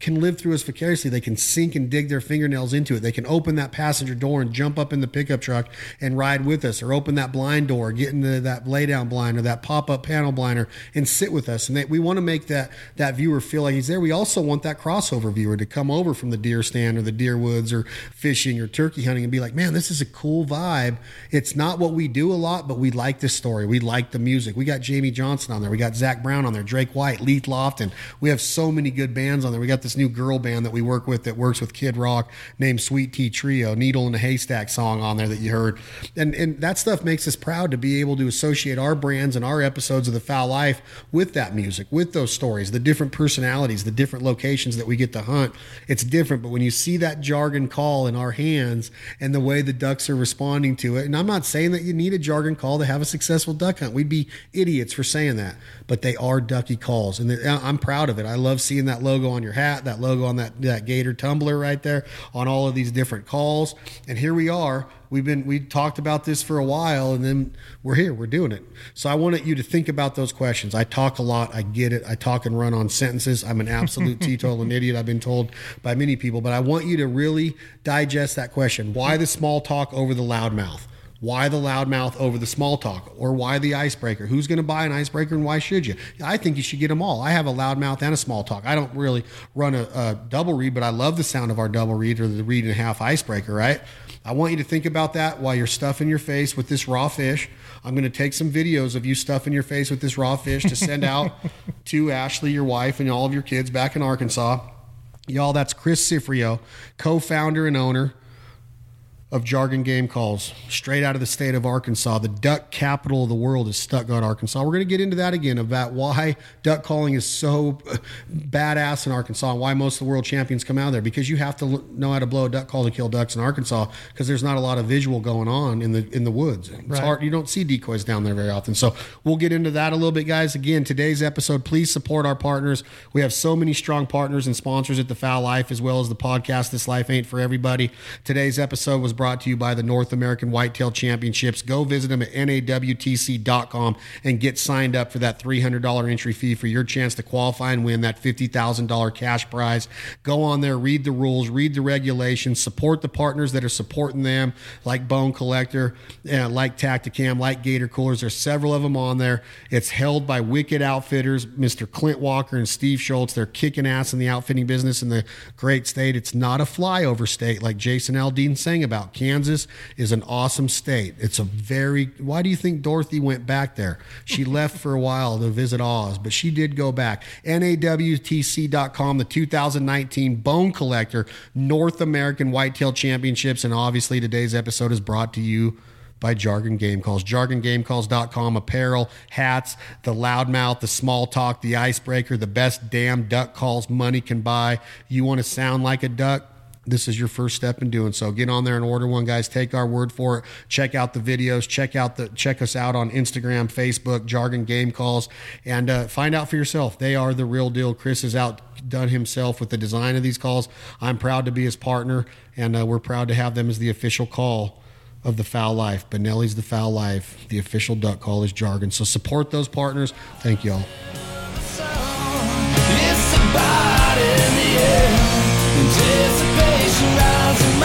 can live through us vicariously. They can sink and dig their fingernails into it. They can open that passenger door and jump up in the pickup truck and ride with us, or open that blind door, get into that lay down blind or that pop-up panel blinder and sit with us. And they, we want to make that that viewer feel like he's there. We also want that crossover viewer to come over from the deer stand or the deer woods or fishing or turkey hunting and be like, man, this is a cool vibe. It's not what we do a lot, but we like this story. We like the music. We got Jamie Johnson on there. We got Zach Brown on there, Drake White, Leith Lofton. We have so many good bands on there. We got Got this new girl band that we work with that works with Kid Rock named Sweet Tea Trio, Needle in a Haystack song on there that you heard. And and that stuff makes us proud to be able to associate our brands and our episodes of The Fowl Life with that music, with those stories, the different personalities, the different locations that we get to hunt. It's different, but when you see that jargon call in our hands and the way the ducks are responding to it, and I'm not saying that you need a jargon call to have a successful duck hunt. We'd be idiots for saying that, but they are ducky calls. And I'm proud of it. I love seeing that logo on your hat. Hat, that logo on that, that gator tumbler right there on all of these different calls. And here we are. We've been, we talked about this for a while, and then we're here, we're doing it. So I wanted you to think about those questions. I talk a lot. I get it. I talk and run on sentences. I'm an absolute teetotal idiot. I've been told by many people, but I want you to really digest that question. Why the small talk over the loud mouth? Why the loudmouth over the small talk? Or why the icebreaker? Who's going to buy an icebreaker and why should you? I think you should get them all. I have a loudmouth and a small talk. I don't really run a, a double read, but I love the sound of our double read or the read and a half icebreaker, right? I want you to think about that while you're stuffing your face with this raw fish. I'm going to take some videos of you stuffing your face with this raw fish to send out to Ashley, your wife, and all of your kids back in Arkansas. Y'all, that's Chris Cifreo, co-founder and owner of Jargon Game Calls, straight out of the state of Arkansas. The duck capital of the world is Stuttgart, Arkansas. We're going to get into that again, about why duck calling is so badass in Arkansas and why most of the world champions come out of there, because you have to know how to blow a duck call to kill ducks in Arkansas, because there's not a lot of visual going on in the in the woods. It's right. hard. You don't see decoys down there very often. So we'll get into that a little bit, guys. Again, today's episode, please support our partners. We have so many strong partners and sponsors at The Fowl Life, as well as the podcast This Life Ain't For Everybody. Today's episode was brought brought to you by the North American Whitetail Championships. Go visit them at N A W T C dot com and get signed up for that three hundred dollars entry fee for your chance to qualify and win that fifty thousand dollars cash prize. Go on there, read the rules, read the regulations, support the partners that are supporting them, like Bone Collector, uh, like Tacticam, like Gator Coolers. There's several of them on there. It's held by Wicked Outfitters, Mister Clint Walker and Steve Schultz. They're kicking ass in the outfitting business in the great state. It's not a flyover state like Jason Aldean sang about. Kansas is an awesome state. It's a very, why do you think Dorothy went back there? She left for a while to visit Oz, but she did go back. N A W T C dot com, the two thousand nineteen Bone Collector North American Whitetail Championships. And obviously today's episode is brought to you by Jargon Game Calls. Jargon Game Calls dot com, apparel, hats, the loudmouth, the small talk, the icebreaker, the best damn duck calls money can buy. You want to sound like a duck? This is your first step in doing so. Get on there and order one, guys. Take our word for it. Check out the videos. Check out the check us out on Instagram, Facebook, Jargon Game Calls, and uh, find out for yourself. They are the real deal. Chris has outdone himself with the design of these calls. I'm proud to be his partner, and uh, we're proud to have them as the official call of The Fowl Life. Benelli's The Fowl Life. The official duck call is Jargon. So support those partners. Thank y'all. So, it's somebody in the air. Anticipation rising.